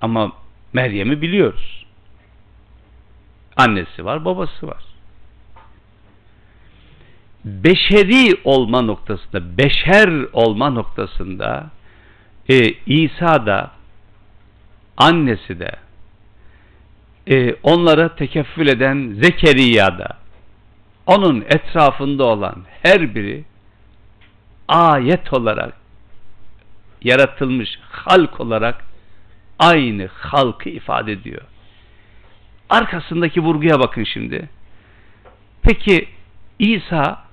Ama Meryem'i biliyoruz. Annesi var, babası var. Beşeri olma noktasında, beşer olma noktasında İsa da, annesi de, onlara tekeffül eden Zekeriya da, onun etrafında olan her biri ayet olarak yaratılmış, halk olarak aynı halkı ifade ediyor. Arkasındaki vurguya bakın şimdi. Peki İsa,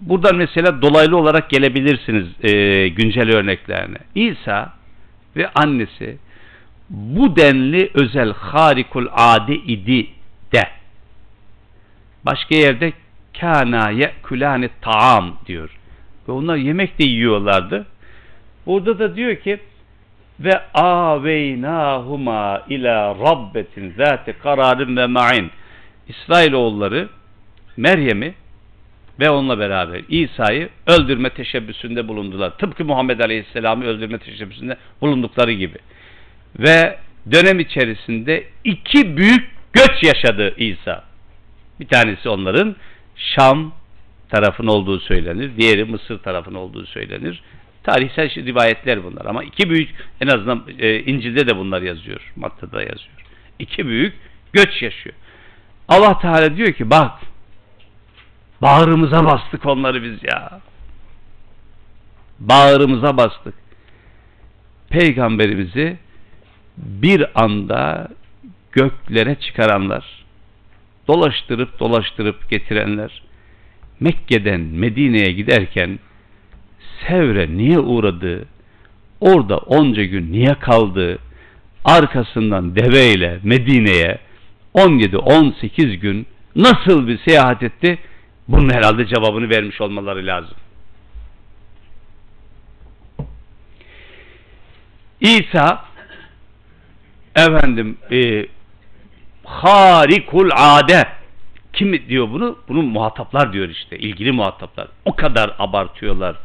buradan mesela dolaylı olarak gelebilirsiniz güncel örneklerine. İsa ve annesi bu denli özel, harikulade idi de. Başka yerde kana ye'kulani ta'am diyor. Ve onlar yemek de yiyorlardı. Burada da diyor ki ve aveynâhuma ila rabbetin zâti kararın ve ma'in. İsrailoğulları Meryem'i ve onunla beraber İsa'yı öldürme teşebbüsünde bulundular. Tıpkı Muhammed Aleyhisselam'ı öldürme teşebbüsünde bulundukları gibi. Ve dönem içerisinde iki büyük göç yaşadı İsa. Bir tanesi onların Şam tarafın olduğu söylenir. Diğeri Mısır tarafın olduğu söylenir. Tarihsel rivayetler bunlar. Ama iki büyük, en azından İncil'de de bunlar yazıyor. Matta'da yazıyor. İki büyük göç yaşıyor. Allah Teala diyor ki bak, bağrımıza bastık onları biz ya. Bağrımıza bastık. Peygamberimizi bir anda göklere çıkaranlar, dolaştırıp dolaştırıp getirenler, Mekke'den Medine'ye giderken Sevre niye uğradı, orada onca gün niye kaldı, arkasından deveyle Medine'ye 17-18 gün nasıl bir seyahat etti, bunun herhalde cevabını vermiş olmaları lazım. İsa efendim harikulade, kim diyor bunu? Bunu muhataplar diyor işte, ilgili muhataplar. O kadar abartıyorlar,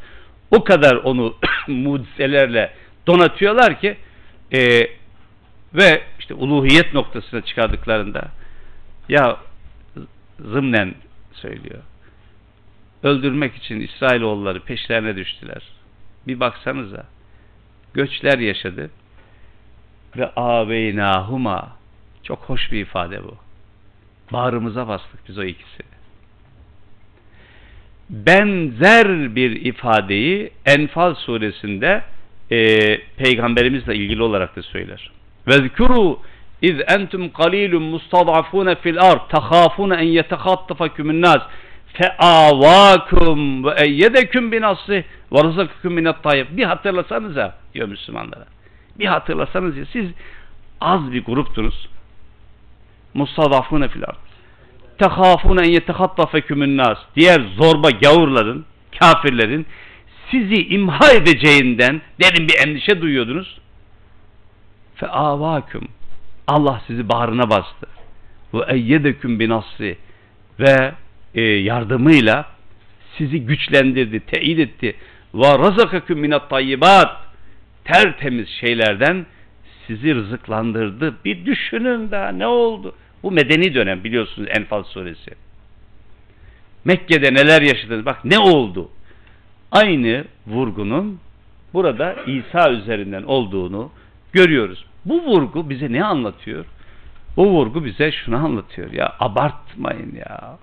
o kadar onu mucizelerle donatıyorlar ki ve işte uluhiyet noktasına çıkardıklarında ya zımnen söylüyor. Öldürmek için İsrailoğulları peşlerine düştüler. Bir baksanıza. Göçler yaşadı. Ve aveynâhuma, çok hoş bir ifade bu. Bağrımıza bastık biz o ikisini. Benzer bir ifadeyi Enfal suresinde peygamberimizle ilgili olarak da söyler. Vezkuru iz entum qalilun mustad'afun fil ard tahafun en yetahattafakum nas fa'awakum ve eyyedekum bi nasri ve razakakum min at-tayyib. Bir hatırlasanız diyor Müslümanlara. Bir hatırlasanız ya, siz az bir gruptunuz. Mustad'afun fil ard tahafun en yetahattafakum nas. Diğer zorba gavurların, kafirlerin sizi imha edeceğinden derin bir endişe duyuyordunuz. Fe'avâküm, Allah sizi bağrına bastı. Ve eyyedeküm binasri, ve yardımıyla sizi güçlendirdi, teyit etti. Ve razakaküm minat tayyibat, tertemiz şeylerden sizi rızıklandırdı. Bir düşünün daha ne oldu? Bu medeni dönem biliyorsunuz, Enfal suresi. Mekke'de neler yaşadınız? Bak ne oldu? Aynı vurgunun burada İsa üzerinden olduğunu görüyoruz. Bu vurgu bize ne anlatıyor? Bu vurgu bize şunu anlatıyor. Ya abartmayın ya.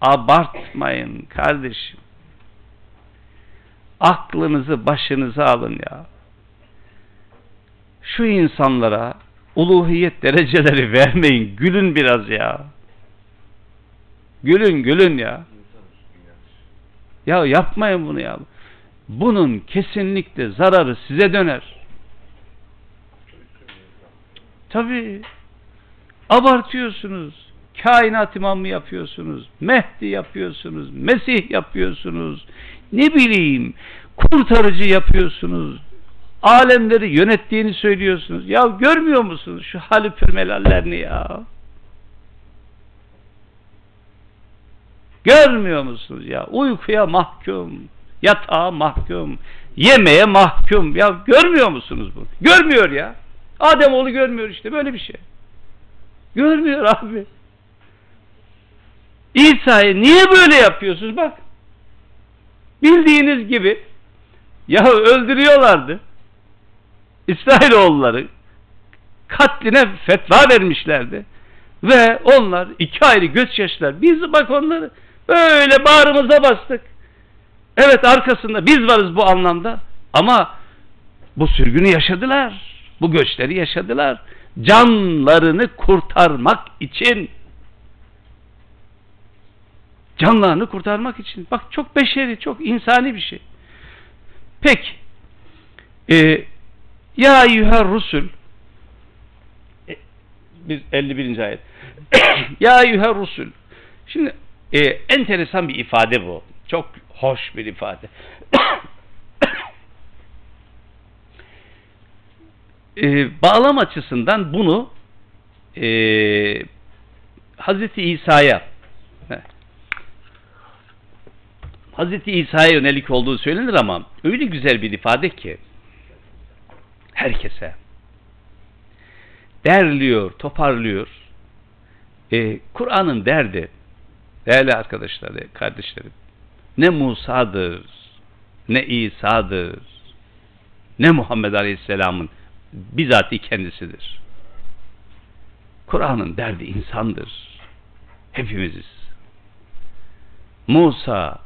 Abartmayın kardeşim. Aklınızı başınıza alın ya. Şu insanlara uluhiyet dereceleri vermeyin. Gülün biraz ya. Gülün gülün ya. Ya yapmayın bunu ya. Bunun kesinlikle zararı size döner. Tabii abartıyorsunuz, kainat imamı yapıyorsunuz, Mehdi yapıyorsunuz, Mesih yapıyorsunuz, ne bileyim kurtarıcı yapıyorsunuz, alemleri yönettiğini söylüyorsunuz. Ya görmüyor musunuz şu hali pürmelallerini ya? Görmüyor musunuz ya? Uykuya mahkum, yatağa mahkum, yemeye mahkum. Ya görmüyor musunuz bunu? Görmüyor ya. Ademoğlu görmüyor işte, böyle bir şey. Görmüyor abi. İsa'yı niye böyle yapıyorsunuz? Bak, bildiğiniz gibi ya öldürüyorlardı. İsrailoğulları katline fetva vermişlerdi. Ve onlar iki ayrı gözyaşlar. Biz bak onları böyle bağrımıza bastık. Evet, arkasında biz varız bu anlamda. Ama bu sürgünü yaşadılar. Bu göçleri yaşadılar. Canlarını kurtarmak için. Canlarını kurtarmak için. Bak, çok beşeri, çok insani bir şey. Peki. Ya eyyüher rusul, biz 51. ayet. Ya eyyüher rusul. Şimdi enteresan bir ifade bu. Çok hoş bir ifade. Bağlam açısından bunu Hazreti İsa'ya yönelik olduğu söylenir ama öyle güzel bir ifade ki herkese derliyor, toparlıyor. Kur'an'ın derdi, değerli arkadaşlar, kardeşlerim, ne Musa'dır, ne İsa'dır, ne Muhammed Aleyhisselam'ın bizatihi kendisidir. Kur'an'ın derdi insandır. Hepimiziz. Musa,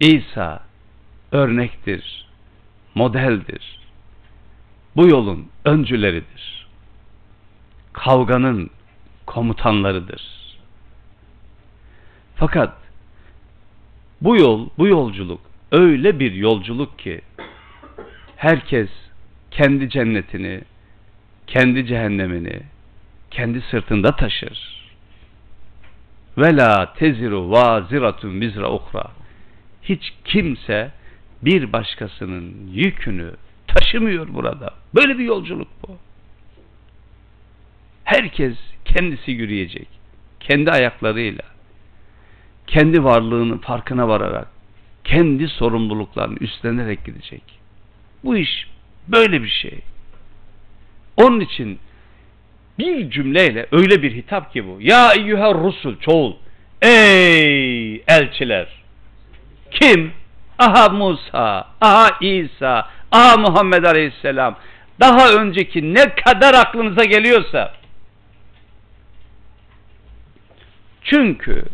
İsa örnektir, modeldir. Bu yolun öncüleridir. Kavganın komutanlarıdır. Fakat bu yol, bu yolculuk öyle bir yolculuk ki herkes kendi cennetini, kendi cehennemini kendi sırtında taşır. Vela teziru vaziratun vizra ukhra. Hiç kimse bir başkasının yükünü taşımıyor burada. Böyle bir yolculuk bu. Herkes kendisi yürüyecek. Kendi ayaklarıyla, kendi varlığının farkına vararak, kendi sorumluluklarını üstlenerek gidecek. Bu iş böyle bir şey. Onun için bir cümleyle öyle bir hitap ki bu. Ya eyyüher rusul, çoğul. Ey elçiler. Kim? Aha Musa, aha İsa, aha Muhammed Aleyhisselam. Daha önceki ne kadar aklınıza geliyorsa. Çünkü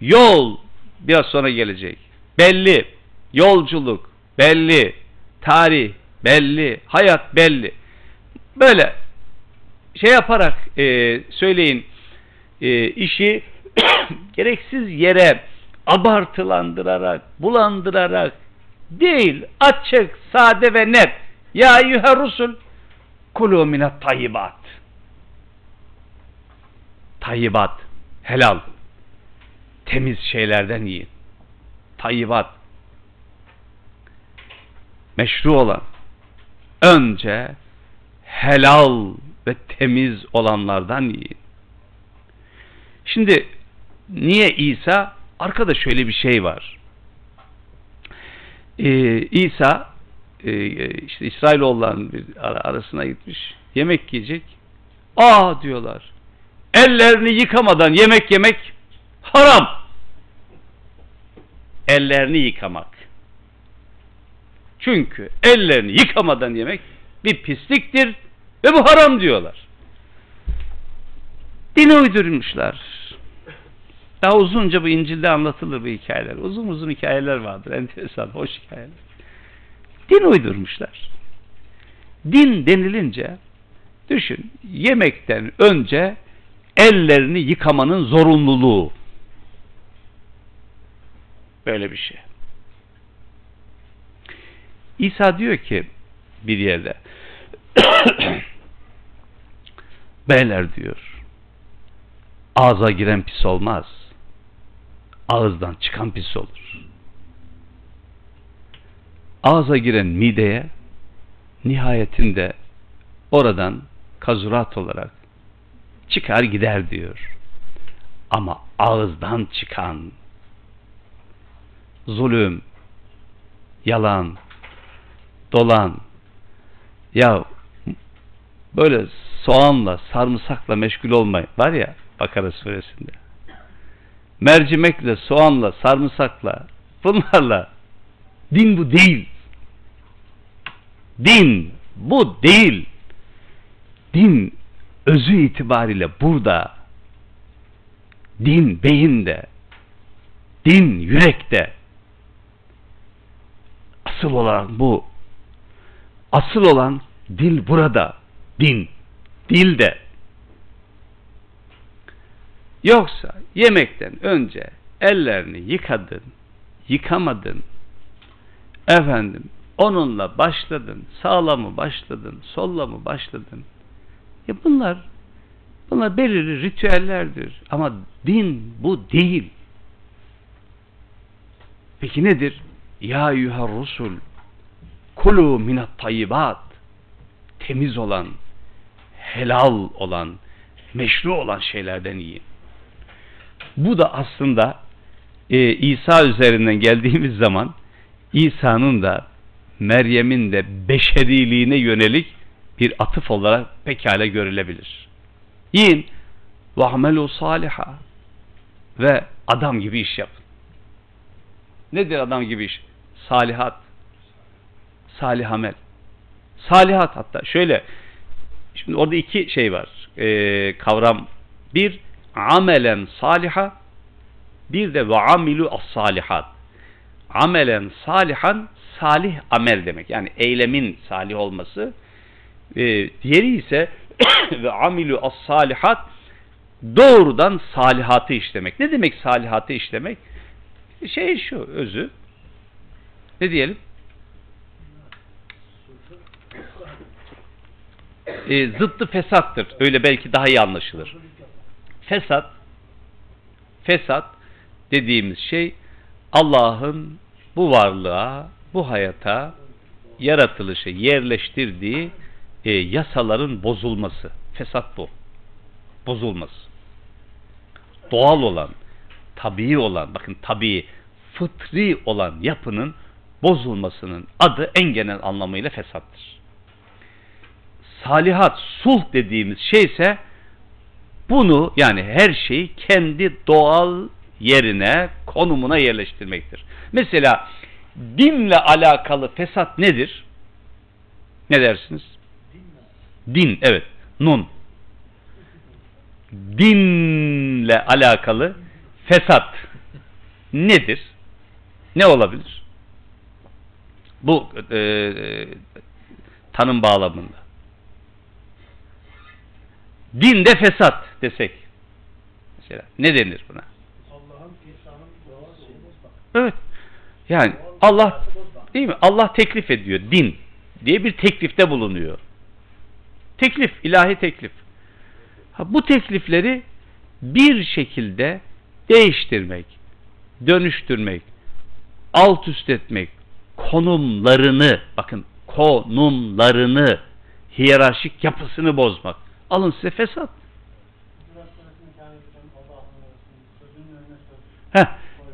yol biraz sonra gelecek. Belli. Yolculuk belli. Tarih belli. Hayat belli. Böyle şey yaparak söyleyin işi gereksiz yere abartılandırarak, bulandırarak değil, açık, sade ve net. Ya eyyüher rusul kulû minat tayyibat. Tayyibat, helal, temiz şeylerden yiyin. Tayyibat, meşru olan, önce helal ve temiz olanlardan yiyin. Şimdi niye İsa? Arkada şöyle bir şey var. İsa işte İsrailoğulların bir arasına gitmiş. Yemek yiyecek. Aa diyorlar. Ellerini yıkamadan yemek yemek haram. Ellerini yıkamak. Çünkü ellerini yıkamadan yemek bir pisliktir ve bu haram diyorlar. Dine uydurmuşlar. Daha uzunca bu İncil'de anlatılır bu hikayeler. Uzun uzun hikayeler vardır. Enteresan, hoş hikayeler. Din uydurmuşlar. Din denilince düşün, yemekten önce ellerini yıkamanın zorunluluğu. Böyle bir şey. İsa diyor ki bir yerde beyler diyor, ağza giren pis olmaz. Ağızdan çıkan pis olur. Ağza giren mideye, nihayetinde oradan kazurat olarak çıkar gider diyor. Ama ağızdan çıkan zulüm, yalan, dolan, ya böyle soğanla, sarımsakla meşgul olmayın. Var ya Bakara suresinde. Mercimekle, soğanla, sarımsakla, bunlarla din bu değil. Din bu değil. Din özü itibariyle burada. Din beyinde. Din yürekte. Asıl olan bu. Asıl olan dil burada. Din. Dilde. Yoksa yemekten önce ellerini yıkadın, yıkamadın. Efendim, onunla başladın. Sağla mı başladın, solla mı başladın? Ya bunlar belirli ritüellerdir. Ama din bu değil. Peki nedir? Ya eyyüher rusul kulu minat tayyibat, temiz olan, helal olan, meşru olan şeylerden yiyin. Bu da aslında İsa üzerinden geldiğimiz zaman İsa'nın da Meryem'in de beşeriliğine yönelik bir atıf olarak pekala görülebilir. Yiyin ve amelu saliha, ve adam gibi iş yapın. Nedir adam gibi iş? Salihat. Salih amel. Salihat hatta. Şöyle, şimdi orada iki şey var. Kavram. Bir, amelen saliha. Bir de ve amilu as-salihat. Amelen salihan, salih amel demek. Yani eylemin salih olması. Diğeri ise ve amilu as-salihat, doğrudan salihatı işlemek. Ne demek salihatı işlemek? Şey şu, özü. Ne diyelim? Zıttı fesattır. Öyle belki daha iyi anlaşılır. Fesat dediğimiz şey Allah'ın bu varlığa, bu hayata, yaratılışa yerleştirdiği yasaların bozulması. Fesat bu. Bozulması. Doğal olan, tabii olan, bakın tabii, fıtri olan yapının bozulmasının adı en genel anlamıyla fesattır. Salihat, sulh dediğimiz şeyse bunu, yani her şeyi kendi doğal yerine, konumuna yerleştirmektir. Mesela dinle alakalı fesat nedir? Ne dersiniz? Din, evet. Nun. Dinle alakalı fesat nedir? Ne olabilir? Bu tanım bağlamında. Dinde fesat desek. Mesela ne denir buna? Evet. Yani Allah, değil mi? Allah teklif ediyor. Din diye bir teklifte bulunuyor. Teklif, ilahi teklif. Bu teklifleri bir şekilde değiştirmek, dönüştürmek, alt üst etmek, konumlarını, bakın konumlarını, hiyerarşik yapısını bozmak. Alın size fesat.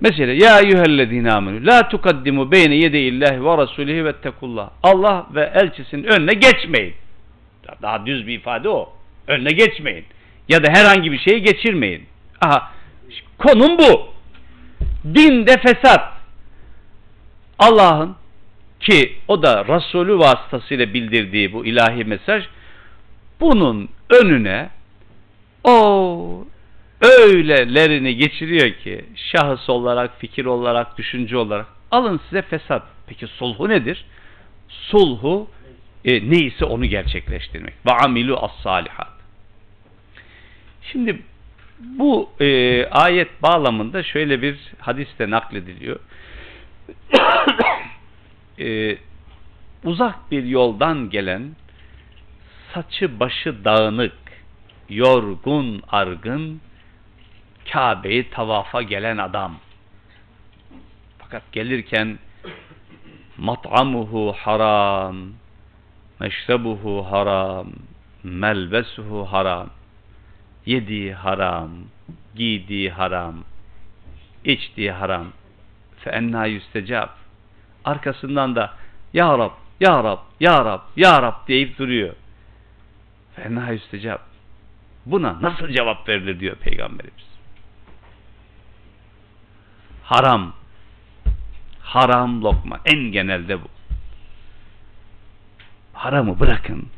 Mesela ya eyyühellezine amenü la tukaddimu beyne yedeillahi ve rasulihi vettekullah. Allah ve elçisinin önüne geçmeyin. Daha düz bir ifade o. Önüne geçmeyin. Ya da herhangi bir şeyi geçirmeyin. Aha, konum bu. Dinde fesat. Allah'ın, ki o da Resulü vasıtasıyla bildirdiği bu ilahi mesaj, bunun önüne o öylelerini geçiriyor ki şahıs olarak, fikir olarak, düşünce olarak, alın size fesat. Peki sulhu nedir? Sulhu neyse onu gerçekleştirmek. Ve amilu as-salihat. Şimdi bu ayet bağlamında şöyle bir hadis de naklediliyor. Uzak bir yoldan gelen, saçı başı dağınık, yorgun argın Kabe'yi tavafa gelen adam. Fakat gelirken mat'amuhu haram, meşrebuhu haram, melbesuhu haram, yediği haram, giydiği haram, içtiği haram. Fe enna yüstecab. Arkasından da ya Rab Ya Rab, Ya Rab, Ya Rab deyip duruyor. Fena üstecap. Buna nasıl cevap verilir diyor Peygamberimiz. Haram. Haram lokma. En genelde bu. Haramı bırakın.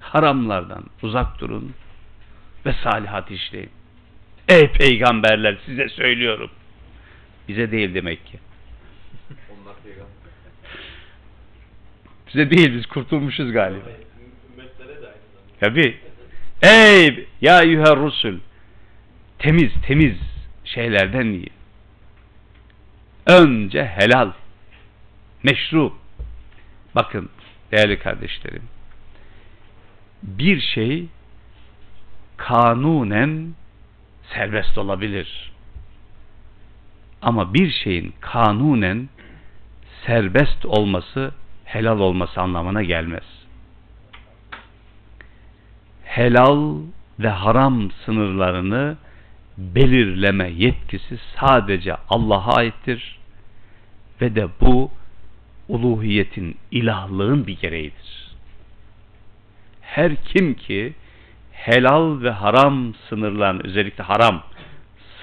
Haramlardan uzak durun ve salihat işleyin. Ey peygamberler, size söylüyorum. Bize değil demek ki. Onlar peygamber. Bize değil, biz kurtulmuşuz galiba. Ümmetlere de aynı. Tabii. Ey ya eyyüher rusul, temiz temiz şeylerden yiyin. Önce helal, meşru. Bakın değerli kardeşlerim, bir şey kanunen serbest olabilir. Ama bir şeyin kanunen serbest olması, helal olması anlamına gelmez. Helal ve haram sınırlarını belirleme yetkisi sadece Allah'a aittir. Ve de bu uluhiyetin, ilahlığın bir gereğidir. Her kim ki helal ve haram sınırlarına, özellikle haram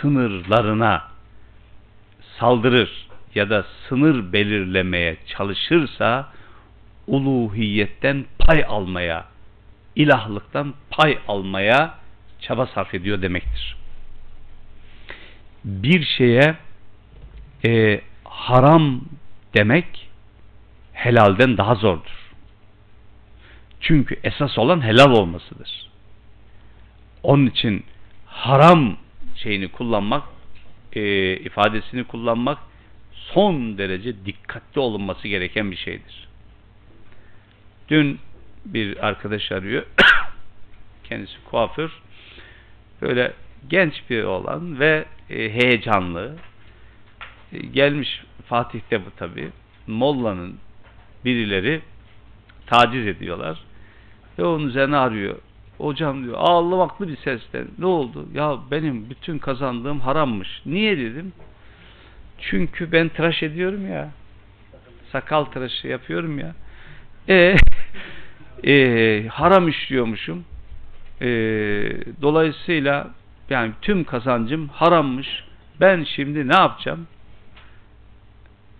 sınırlarına saldırır ya da sınır belirlemeye çalışırsa uluhiyetten pay almaya, ilahlıktan pay almaya çaba sarf ediyor demektir. Bir şeye haram demek helalden daha zordur. Çünkü esas olan helal olmasıdır. Onun için haram şeyini kullanmak, ifadesini kullanmak son derece dikkatli olunması gereken bir şeydir. Dün bir arkadaş arıyor. Kendisi kuaför. Böyle genç bir olan ve heyecanlı. Gelmiş Fatih'te bu tabii. Molla'nın birileri taciz ediyorlar. Ve onun üzerine arıyor. Hocam diyor, ağlamaklı bir sesle, ne oldu? Ya benim bütün kazandığım harammış. Niye dedim? Çünkü ben tıraş ediyorum ya. Sakal tıraşı yapıyorum ya. Haram işliyormuşum. Dolayısıyla yani tüm kazancım harammış. Ben şimdi ne yapacağım?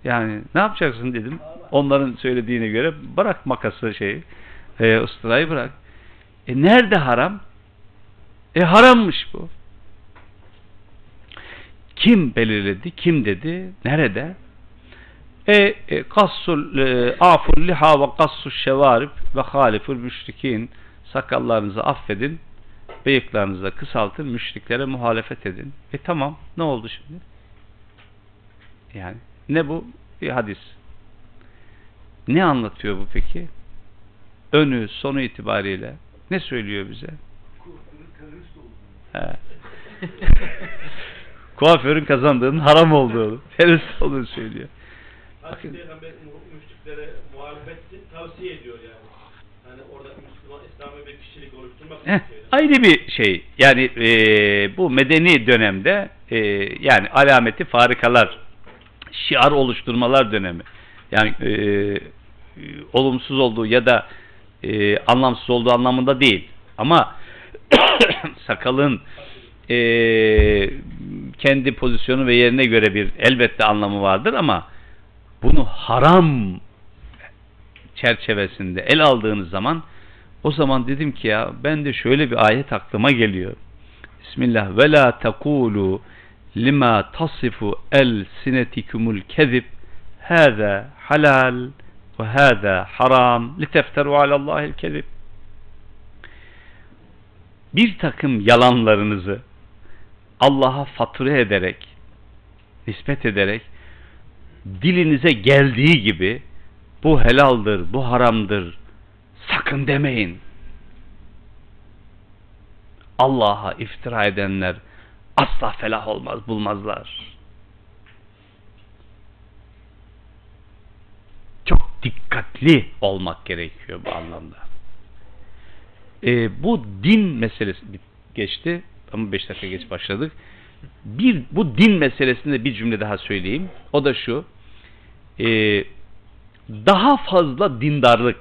Yani ne yapacaksın dedim. Onların söylediğine göre bırak makası şeyi. Usturayı bırak. Nerede haram? Harammış bu. Kim belirledi? Kim dedi? Nerede? Kassul aful liha ve kassus şevarib ve haliful müşrikin. Sakallarınızı affedin. Bıyıklarınızı da kısaltın. Müşriklere muhalefet edin. Tamam. Ne oldu şimdi? Yani ne bu? Bir hadis. Ne anlatıyor bu peki? Önü sonu itibariyle ne söylüyor bize? Kuaförün kazandığının haram olduğunu, terörist olduğunu söylüyor. Bakın, müşriklere muhalefeti tavsiye ediyor yani. Yani orada Müslüman, İslam'a bir kişilik oluşturmak istiyor. Ayrı bir şey. Yani bu medeni dönemde yani alameti farikalar, şiar oluşturmalar dönemi. Yani olumsuz olduğu ya da anlamsız olduğu anlamında değil. Ama sakalın kendi pozisyonu ve yerine göre bir elbette anlamı vardır ama bunu haram çerçevesinde el aldığınız zaman, o zaman dedim ki ya ben de şöyle bir ayet aklıma geliyor. Bismillah ve la tekulu lima tasifu el sinetikumul kezib hâzâ halal ve hâzâ haram litefteru alallâhil kezib. Bir takım yalanlarınızı Allah'a fatura ederek, nispet ederek, dilinize geldiği gibi bu helaldir, bu haramdır sakın demeyin. Allah'a iftira edenler asla felah olmaz, bulmazlar. Çok dikkatli olmak gerekiyor bu anlamda. Bu din meselesi geçti. Ama 5 dakika geç başladık. Bu din meselesinde bir cümle daha söyleyeyim. O da şu. daha fazla dindarlık,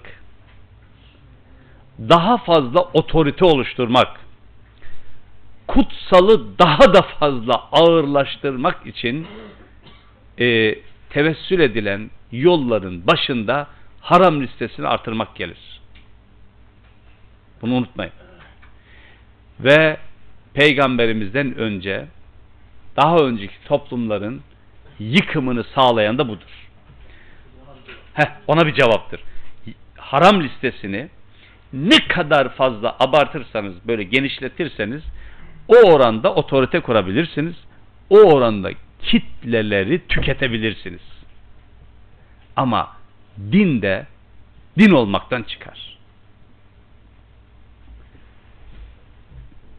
daha fazla otorite oluşturmak, kutsalı daha da fazla ağırlaştırmak için tevessül edilen yolların başında haram listesini artırmak gelir. Bunu unutmayın. Ve Peygamberimizden önce daha önceki toplumların yıkımını sağlayan da budur. Ona bir cevaptır. Haram listesini ne kadar fazla abartırsanız, böyle genişletirseniz, o oranda otorite kurabilirsiniz. O oranda kitleleri tüketebilirsiniz. Ama din de din olmaktan çıkar.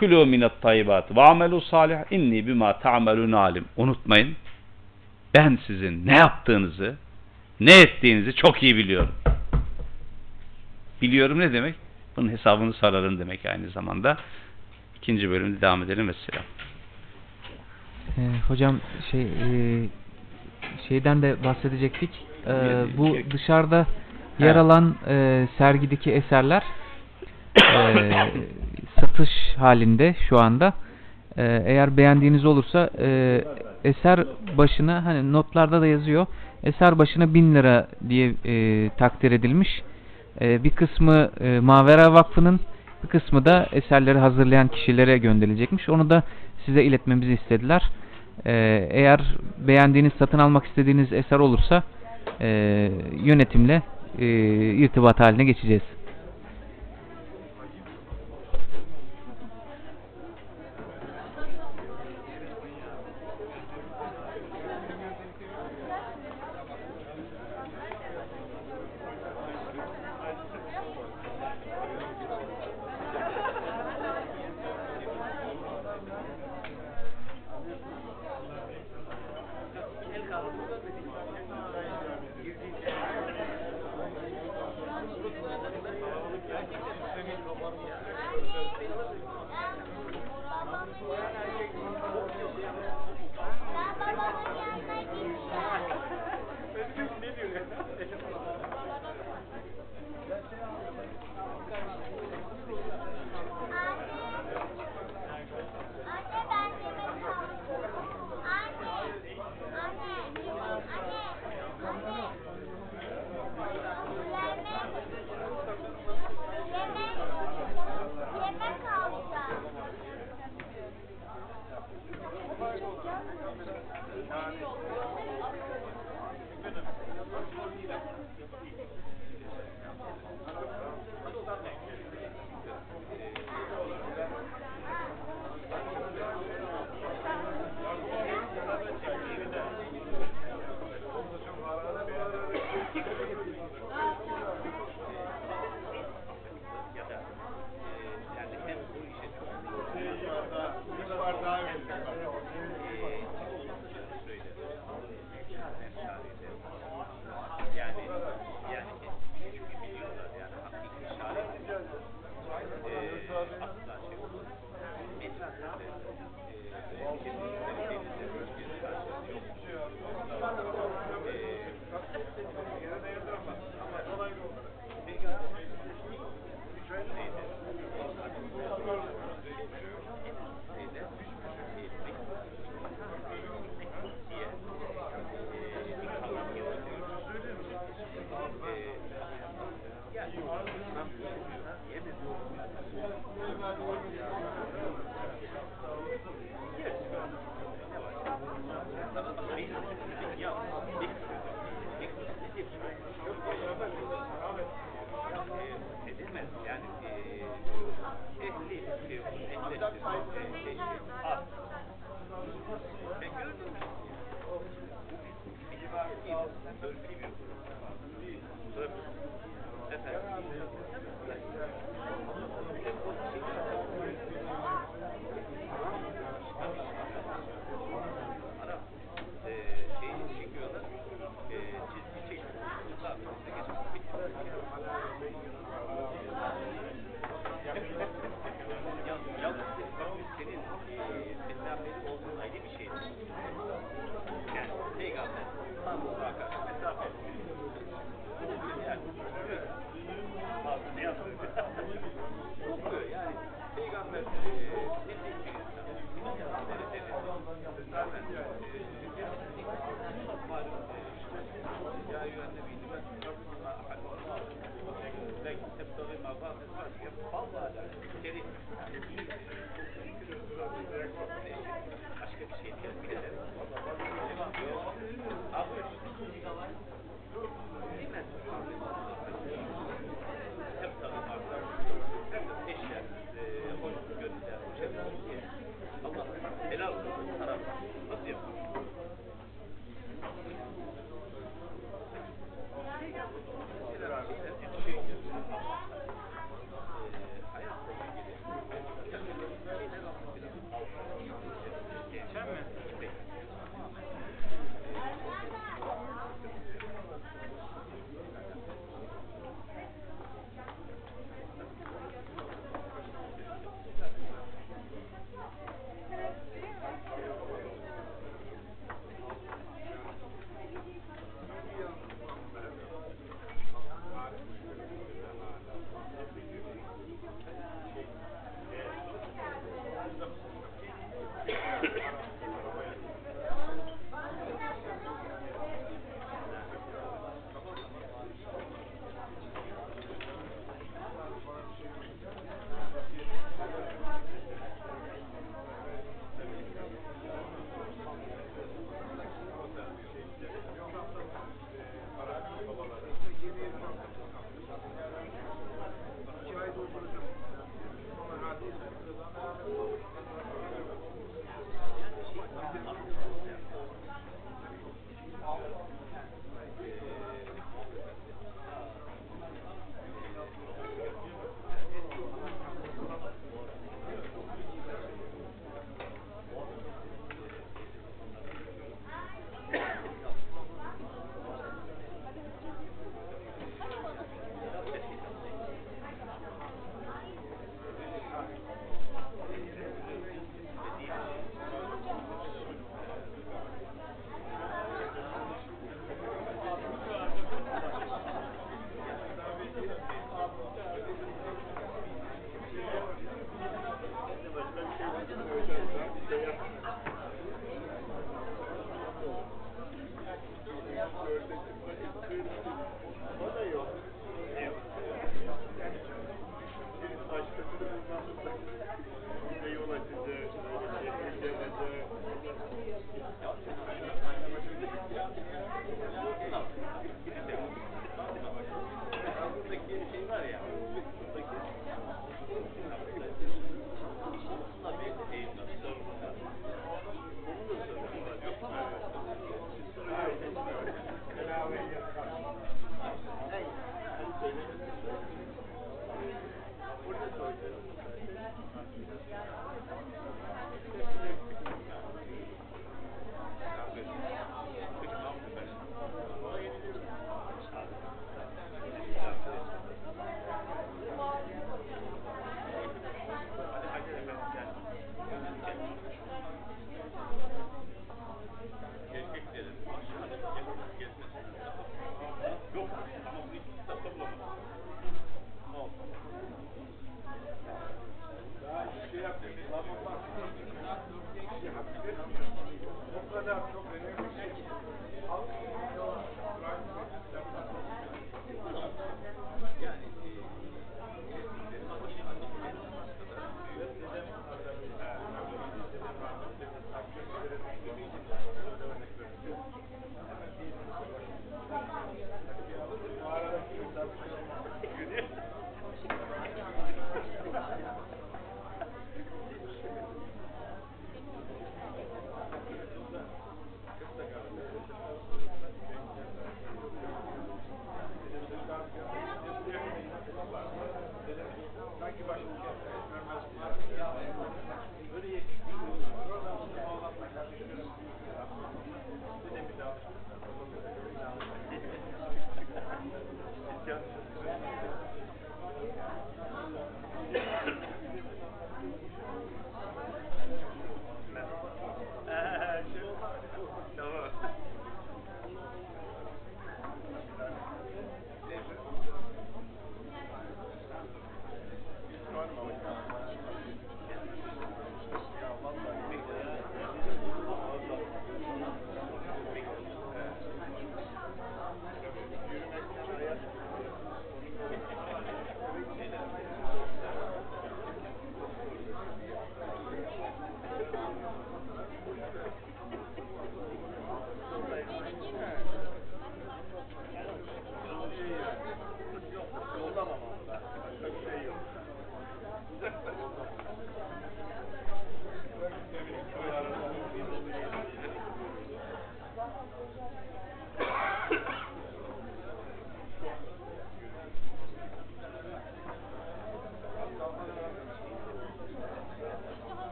Kulû minat tayyibat ve amelû salih inni bimâ ta'melûne alim. Unutmayın, ben sizin ne yaptığınızı, ne ettiğinizi çok iyi biliyorum. Biliyorum ne demek? Bunun hesabını sorarım demek aynı zamanda. İkinci bölümde devam edelim. Vesselam. Hocam şeyden de bahsedecektik. Bu dışarıda yer alan sergideki eserler satış halinde şu anda. Eğer beğendiğiniz olursa eser başına, hani notlarda da yazıyor, eser başına 1000 lira diye takdir edilmiş. Bir kısmı Mavera Vakfı'nın, bir kısmı da eserleri hazırlayan kişilere gönderilecekmiş. Onu da size iletmemizi istediler. Eğer beğendiğiniz, satın almak istediğiniz eser olursa yönetimle irtibat haline geçeceğiz.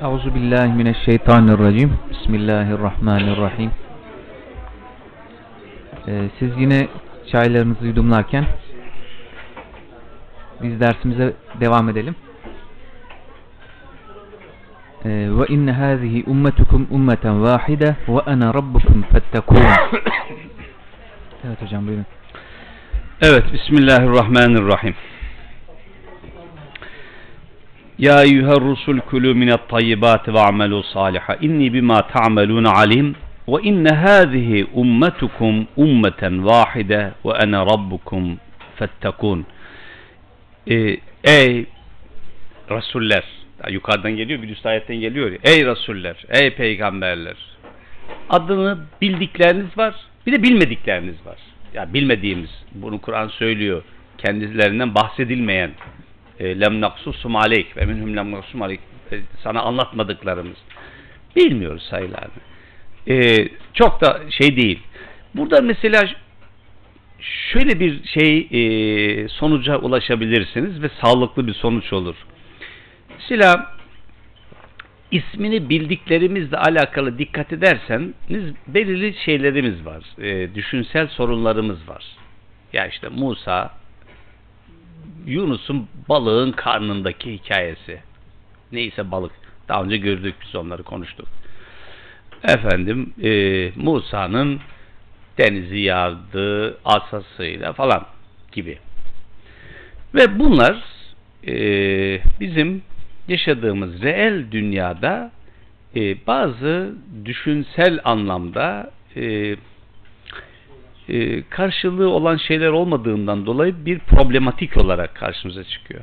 Euzubillahimineşşeytanirracim. Bismillahirrahmanirrahim. Siz yine çaylarınızı yudumlarken biz dersimize devam edelim. Ve inne hazihi ummetukum ummeten vahide ve ana rabbukum fettekûn. Evet hocam, buyurun. Evet, Bismillahirrahmanirrahim. Ya eyyuhar rusul kulû minat tayyibâti ve amelû sâliha inni bimâ ta'amelûne alim ve inne hâzihi ummetukum ummeten vâhide ve ana rabbukum fettekûn. Ey Resuller, yukarıdan geliyor, bir üst ayetten geliyor ya. Ey Resuller, ey Peygamberler, adını bildikleriniz var, bir de bilmedikleriniz var. Ya bilmediğimiz, bunu Kur'an söylüyor, kendilerinden bahsedilmeyen, lem naksusum aleyk ve minhum lem naksusum aleyk, sana anlatmadıklarımız, bilmiyoruz sayılarını. Çok da şey değil. Burada mesela şöyle bir şey sonuca ulaşabilirsiniz ve sağlıklı bir sonuç olur. Mesela ismini bildiklerimizle alakalı dikkat ederseniz belirli şeylerimiz var. Düşünsel sorunlarımız var. Ya işte Musa, Yunus'un balığın karnındaki hikayesi. Neyse balık. Daha önce gördük, biz onları konuştuk. Efendim Musa'nın denizi yardığı asasıyla falan gibi. Ve bunlar bizim yaşadığımız reel dünyada bazı düşünsel anlamda karşılığı olan şeyler olmadığından dolayı bir problematik olarak karşımıza çıkıyor.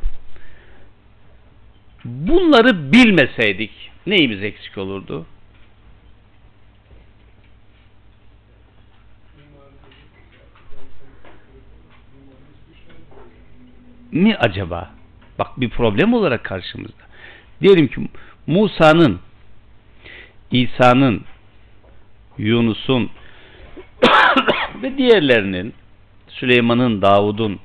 Bunları bilmeseydik neyimiz eksik olurdu? Ne acaba? Bak, bir problem olarak karşımızda. Diyelim ki Musa'nın, İsa'nın, Yunus'un ve diğerlerinin, Süleyman'ın, Davud'un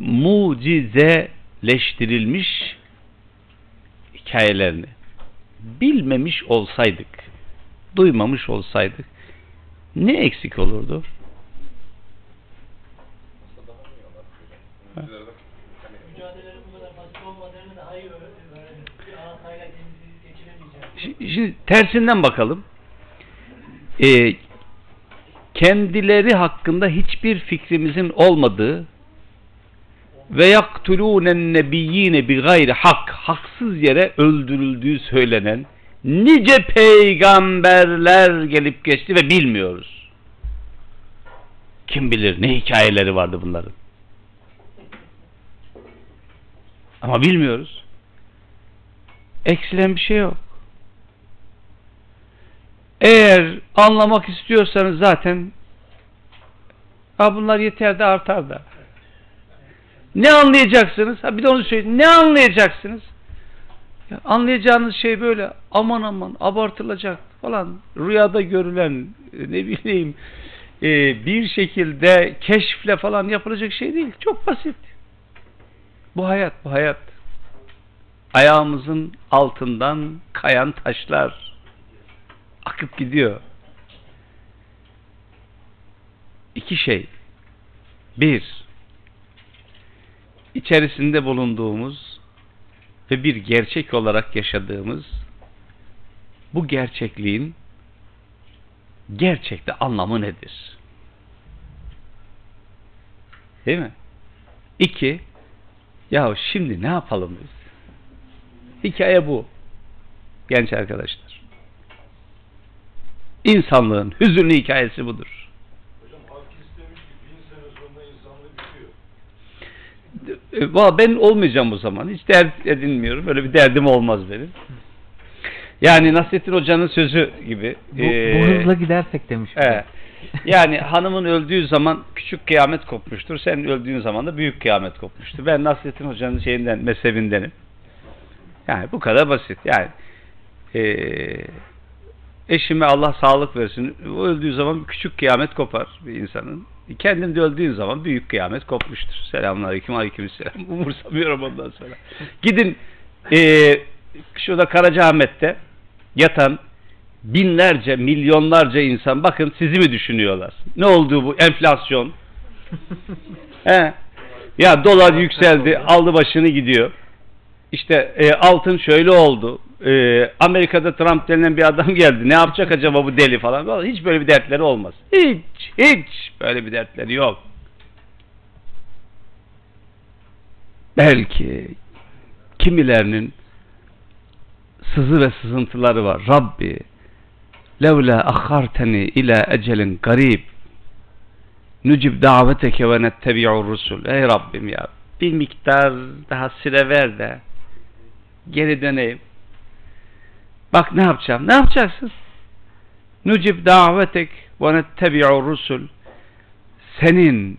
mucizeleştirilmiş hikayelerini bilmemiş olsaydık, duymamış olsaydık ne eksik olurdu? Şimdi tersinden bakalım. Kendileri hakkında hiçbir fikrimizin olmadığı ve yaktulûnen nebiyyîne bi gayri hak, haksız yere öldürüldüğü söylenen nice peygamberler gelip geçti ve bilmiyoruz. Kim bilir ne hikayeleri vardı bunların. Ama bilmiyoruz. Eksilen bir şey yok. Eğer anlamak istiyorsanız zaten bunlar yeter de artar da. Ne anlayacaksınız? Bir de onu söyleyeyim. Ne anlayacaksınız? Ya, anlayacağınız şey böyle aman aman abartılacak falan, rüyada görülen, ne bileyim bir şekilde keşifle falan yapılacak şey değil. Çok basit. Bu hayat, bu hayat. Ayağımızın altından kayan taşlar akıp gidiyor. İki şey. Bir, içerisinde bulunduğumuz ve bir gerçek olarak yaşadığımız bu gerçekliğin gerçekte anlamı nedir? Değil mi? İki, ya şimdi ne yapalım biz? Hikaye bu. Genç arkadaşlar. İnsanlığın hüzünlü hikayesi budur. Hocam herkes demiş ki 1000 sene sonra insanlık bitiyor. Ben olmayacağım o zaman. Hiç dert edinmiyorum. Öyle bir derdim olmaz benim. Yani Nasrettin Hoca'nın sözü gibi. Bu hızla gidersek demiş. Yani hanımın öldüğü zaman küçük kıyamet kopmuştur. Senin öldüğün zaman da büyük kıyamet kopmuştur. Ben Nasrettin Hoca'nın mezhebindenim. Yani bu kadar basit. Yani eşime Allah sağlık versin. O öldüğü zaman küçük kıyamet kopar bir insanın. Kendin de öldüğün zaman büyük kıyamet kopmuştur. Selamünaleyküm, aleykümselam. Umursamıyorum ondan sonra. Gidin şurada Karacaahmet'te yatan binlerce, milyonlarca insan, bakın sizi mi düşünüyorlar? Ne oldu bu enflasyon? He. Ya dolar yükseldi, aldı başını gidiyor. İşte altın şöyle oldu. Amerika'da Trump denilen bir adam geldi. Ne yapacak acaba bu deli falan. Vallahi hiç böyle bir dertleri olmaz. Hiç böyle bir dertleri yok. Belki kimilerinin sızı ve sızıntıları var. Rabbi levle akharteni ila ecelin garib nücib daveteke ve nettebi'ur rusul. Ey Rabbim ya, bir miktar daha süre ver de geri döneyim. Bak ne yapacağım? Ne yapacaksın? Nücib davetek ve nettebi'ur rusul. Senin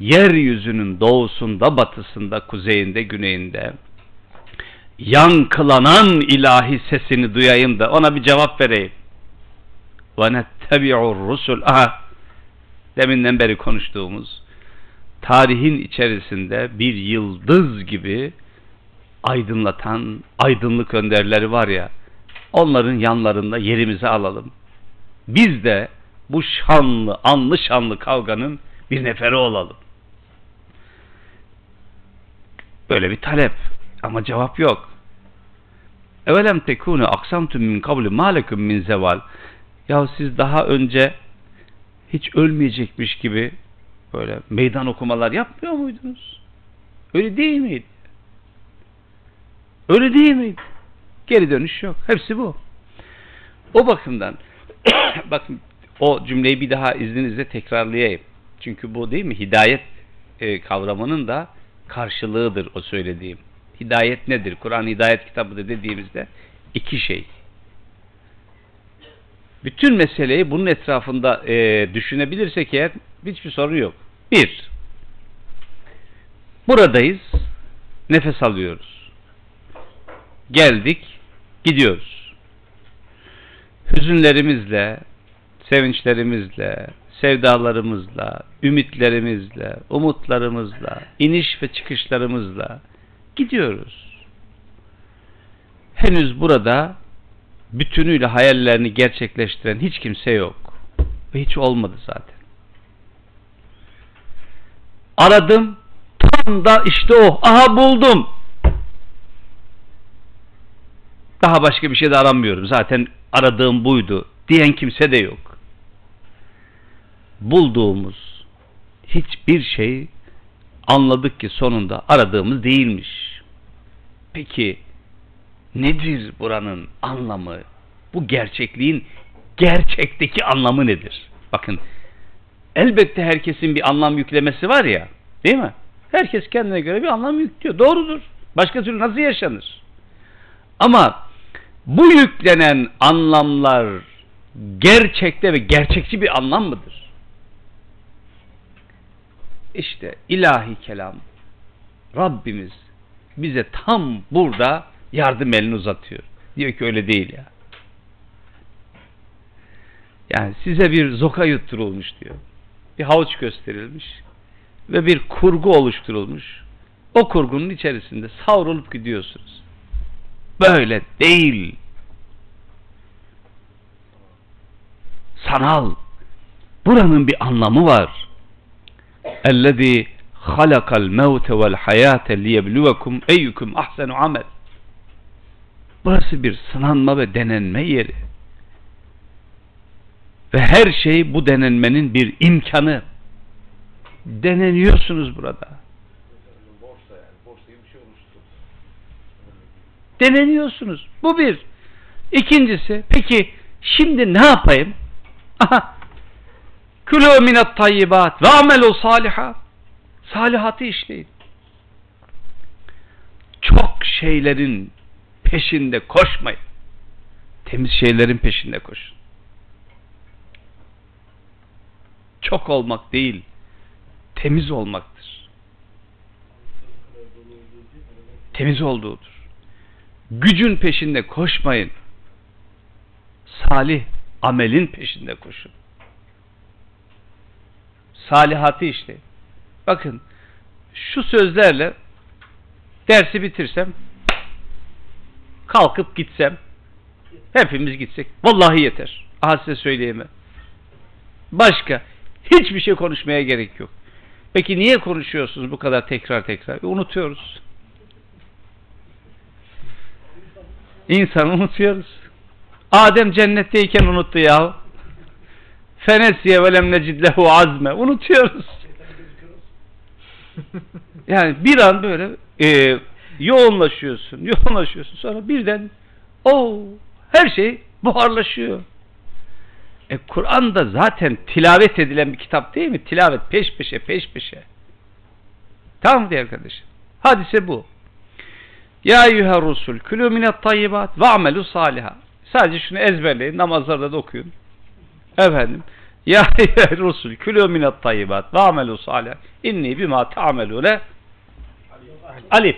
yeryüzünün doğusunda, batısında, kuzeyinde, güneyinde yankılanan ilahi sesini duyayım da ona bir cevap vereyim. Ve nettebi'ur rusul. Aha, deminden beri konuştuğumuz tarihin içerisinde bir yıldız gibi aydınlatan aydınlık önderleri var ya, onların yanlarında yerimizi alalım. Biz de bu şanlı, anlı şanlı kavganın bir neferi olalım. Böyle bir talep ama cevap yok. Evelem tekûne aksamtum min kabli mâlekum min zeval. Ya siz daha önce hiç ölmeyecekmiş gibi böyle meydan okumalar yapmıyor muydunuz? Öyle değil miydi? Öyle değil miydi? Geri dönüş yok. Hepsi bu. O bakımdan bakın o cümleyi bir daha izninizle tekrarlayayım. Çünkü bu değil mi? Hidayet kavramının da karşılığıdır o söylediğim. Hidayet nedir? Kur'an hidayet kitabıdır dediğimizde iki şey. Bütün meseleyi bunun etrafında düşünebilirsek eğer hiçbir sorun yok. Bir, buradayız, nefes alıyoruz. Geldik, gidiyoruz. Hüzünlerimizle, sevinçlerimizle, sevdalarımızla, ümitlerimizle, umutlarımızla, iniş ve çıkışlarımızla gidiyoruz. Henüz burada bütünüyle hayallerini gerçekleştiren hiç kimse yok. Ve hiç olmadı zaten. Aradım, tam da işte o. Aha buldum. Daha başka bir şey de aramıyorum. Zaten aradığım buydu diyen kimse de yok. Bulduğumuz hiçbir şey anladık ki sonunda aradığımız değilmiş. Peki nedir buranın anlamı? Bu gerçekliğin gerçekteki anlamı nedir? Bakın, elbette herkesin bir anlam yüklemesi var ya, değil mi? Herkes kendine göre bir anlam yüklüyor. Doğrudur. Başka türlü nasıl yaşanır? Ama bu yüklenen anlamlar gerçekte ve gerçekçi bir anlam mıdır? İşte ilahi kelam, Rabbimiz bize tam burada yardım elini uzatıyor. Diyor ki öyle değil ya. Yani size bir zoka yutturulmuş diyor. Bir havuç gösterilmiş ve bir kurgu oluşturulmuş. O kurgunun içerisinde savrulup gidiyorsunuz. Böyle değil. Sanal. Buranın bir anlamı var. اَلَّذ۪ي خَلَقَ الْمَوْتَ وَالْحَيَاتَ لِيَبْلُوَكُمْ اَيُّكُمْ اَحْسَنُ عَمَلٍ. Burası bir sınanma ve denenme yeri. Ve her şey bu denenmenin bir imkanı. Deneniyorsunuz burada. Deneniyorsunuz. Bu bir. İkincisi, peki şimdi ne yapayım? Aha. Külü minat tayyibat ve amelu saliha. Salihatı işleyin. Çok şeylerin peşinde koşmayın. Temiz şeylerin peşinde koşun. Çok olmak değil, temiz olmaktır. Temiz olduğudur. Gücün peşinde koşmayın. Salih amelin peşinde koşun. salihatı işleyin. Bakın şu sözlerle dersi bitirsem, kalkıp gitsem, hepimiz gitsek vallahi yeter. Aha, size söyleyemem. Başka hiçbir şey konuşmaya gerek yok. Peki niye konuşuyorsunuz bu kadar tekrar tekrar? Unutuyoruz. İnsanı unutuyoruz. Adem cennetteyken unuttu ya. Fenesiye velemne cidlehu azme. Unutuyoruz. Yani bir an böyle yoğunlaşıyorsun, yoğunlaşıyorsun. Sonra birden o her şey buharlaşıyor. Kur'an'da zaten tilavet edilen bir kitap değil mi? Tilavet peş peşe peş peşe. Tamam diye arkadaşım. Hadise bu. Ya eyyühe rusul külü minet tayyibat ve amelu saliha. Sadece şunu ezberleyin, namazlarda da okuyun. Efendim. Ya eyyühe rusul külü minet tayyibat ve amelu saliha. İnni bima teamelune alim.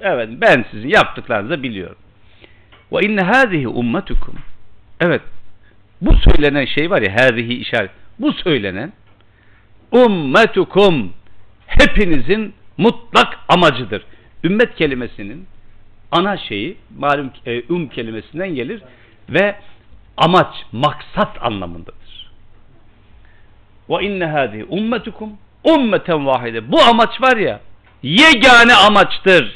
Evet, ben sizin yaptıklarınızı biliyorum. Ve inne hâzihi ummetukum. Evet. Bu söylenen şey var ya, hâzihi işaret. Bu söylenen ummetukum, hepinizin mutlak amacıdır. Ümmet kelimesinin ana şeyi malum kelimesinden gelir ve amaç, maksat anlamındadır. Ve inne hâzihi ummetukum ummeten vahide. Bu amaç var ya, yegane amaçtır.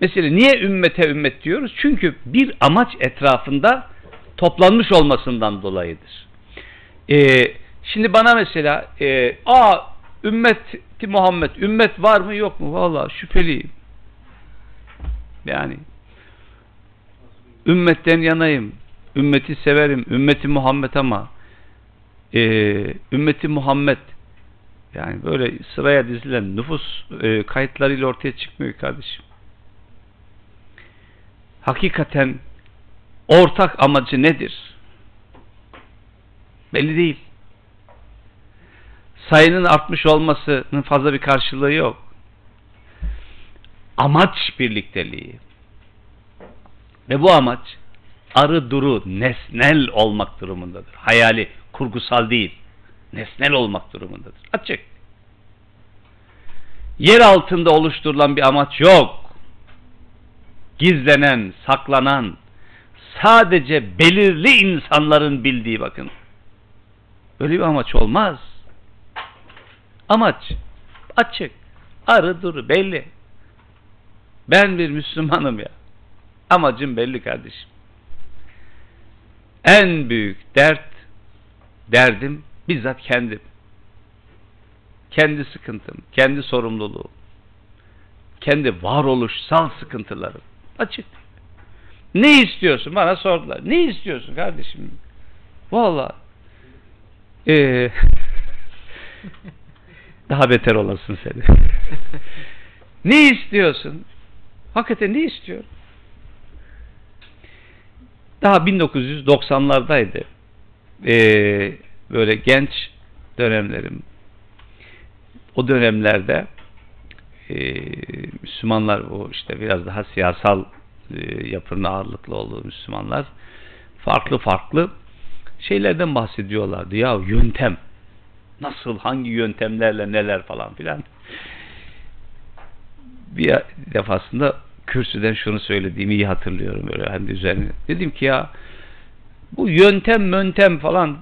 Mesela niye ümmete ümmet diyoruz? Çünkü bir amaç etrafında toplanmış olmasından dolayıdır. Şimdi bana mesela ümmeti Muhammed, ümmet var mı yok mu? Vallahi şüpheliyim. Yani ümmetten yanayım. Ümmeti severim. Ümmeti Muhammed ama ümmeti Muhammed yani böyle sıraya dizilen nüfus kayıtlarıyla ortaya çıkmıyor kardeşim. Hakikaten ortak amacı nedir? Belli değil. Sayının artmış olmasının fazla bir karşılığı yok. Amaç birlikteliği. Ve bu amaç arı duru, nesnel olmak durumundadır. Hayali, kurgusal değil. Nesnel olmak durumundadır. Açık. Yer altında oluşturulan bir amaç yok. Gizlenen, saklanan, sadece belirli insanların bildiği, bakın. Böyle bir amaç olmaz. Amaç açık, arı duru, belli. Ben bir Müslümanım ya. Amacım belli kardeşim. En büyük derdim bizzat kendim. Kendi sıkıntım, kendi sorumluluğum. Kendi varoluşsal sıkıntılarım. Açık. Ne istiyorsun? Bana sordular. Ne istiyorsun kardeşim? Vallahi daha beter olasın seni. Ne istiyorsun? Hakikaten ne istiyorum? Daha 1990'lardaydı. Böyle genç dönemlerim. O dönemlerde Müslümanlar o işte biraz daha siyasal yapının ağırlıklı olduğu Müslümanlar farklı farklı şeylerden bahsediyorlardı. Ya yöntem nasıl, hangi yöntemlerle neler falan filan. Bir defasında kürsüden şunu söylediğimi iyi hatırlıyorum böyle hem de üzerine. Dedim ki ya bu yöntem falan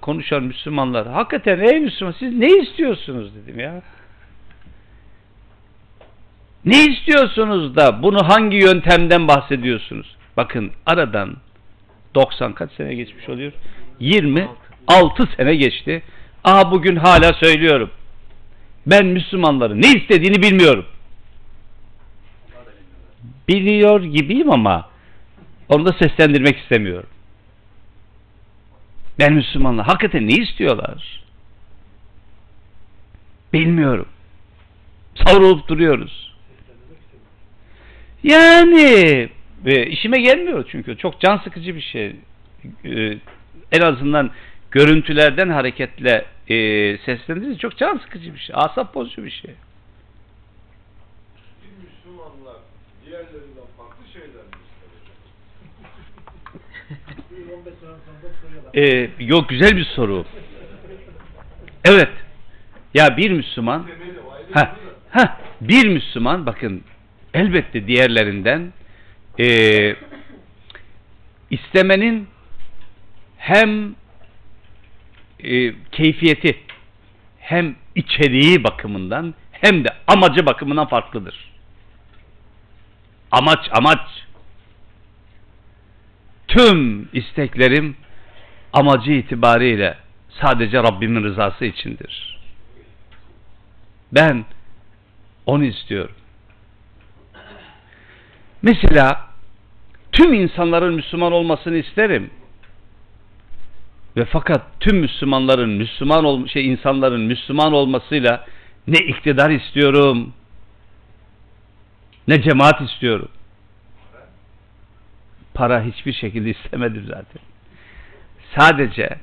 konuşan Müslümanlar, hakikaten ey Müslüman siz ne istiyorsunuz dedim ya. Ne istiyorsunuz da bunu hangi yöntemden bahsediyorsunuz? Bakın aradan 90 kaç sene geçmiş oluyor? 26 sene geçti. Aha bugün hala söylüyorum. Ben Müslümanların ne istediğini bilmiyorum. Biliyor gibiyim ama onu da seslendirmek istemiyorum. Ben Müslümanlar hakikaten ne istiyorlar? Bilmiyorum. Savrulup duruyoruz. Yani işime gelmiyor çünkü çok can sıkıcı bir şey. En azından görüntülerden hareketle seslendiğiniz çok can sıkıcı bir şey. Asap bozucu bir şey. Bir Müslümanlar diğerlerinden farklı şeyler mi istiyor? Yok, güzel bir soru. Evet. Ya bir Müslüman bir Müslüman bakın elbette diğerlerinden istemenin hem keyfiyeti hem içeriği bakımından hem de amacı bakımından farklıdır. Amaç. Tüm isteklerim amacı itibariyle sadece Rabbimin rızası içindir. Ben onu istiyorum. Mesela tüm insanların Müslüman olmasını isterim. Ve fakat tüm Müslümanların insanların Müslüman olmasıyla ne iktidar istiyorum, ne cemaat istiyorum. Para hiçbir şekilde istemedim zaten. Sadece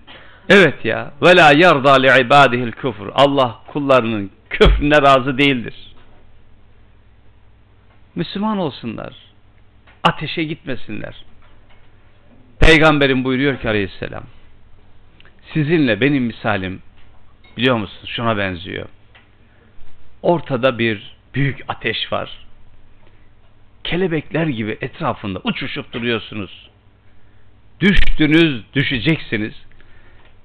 evet ya ve la yarda li ibadihil küfr. Allah kullarının küfrüne razı değildir. Müslüman olsunlar. Ateşe gitmesinler. Peygamberim buyuruyor ki Aleyhisselam, sizinle benim misalim biliyor musunuz şuna benziyor. Ortada bir büyük ateş var. Kelebekler gibi etrafında uçuşup duruyorsunuz. Düştünüz, düşeceksiniz.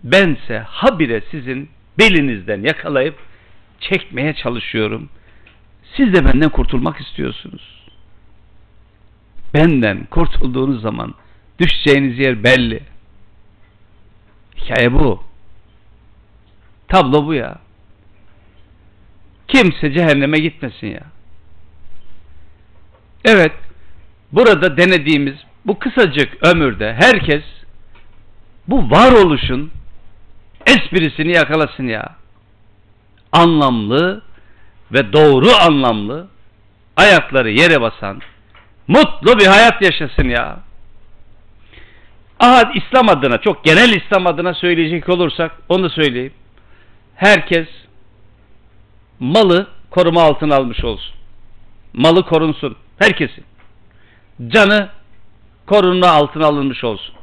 Bense habire sizin belinizden yakalayıp çekmeye çalışıyorum. Siz de benden kurtulmak istiyorsunuz. Benden kurtulduğunuz zaman düşeceğiniz yer belli. Hikaye bu. Tablo bu ya. Kimse cehenneme gitmesin ya. Evet, burada denediğimiz bu kısacık ömürde herkes bu varoluşun esprisini yakalasın ya. Anlamlı ve doğru anlamlı, ayakları yere basan, mutlu bir hayat yaşasın ya. Aha, İslam adına, çok genel İslam adına söyleyecek olursak onu söyleyeyim. Herkes malı koruma altına almış olsun. Malı korunsun. Herkesin. Canı korunma altına alınmış olsun.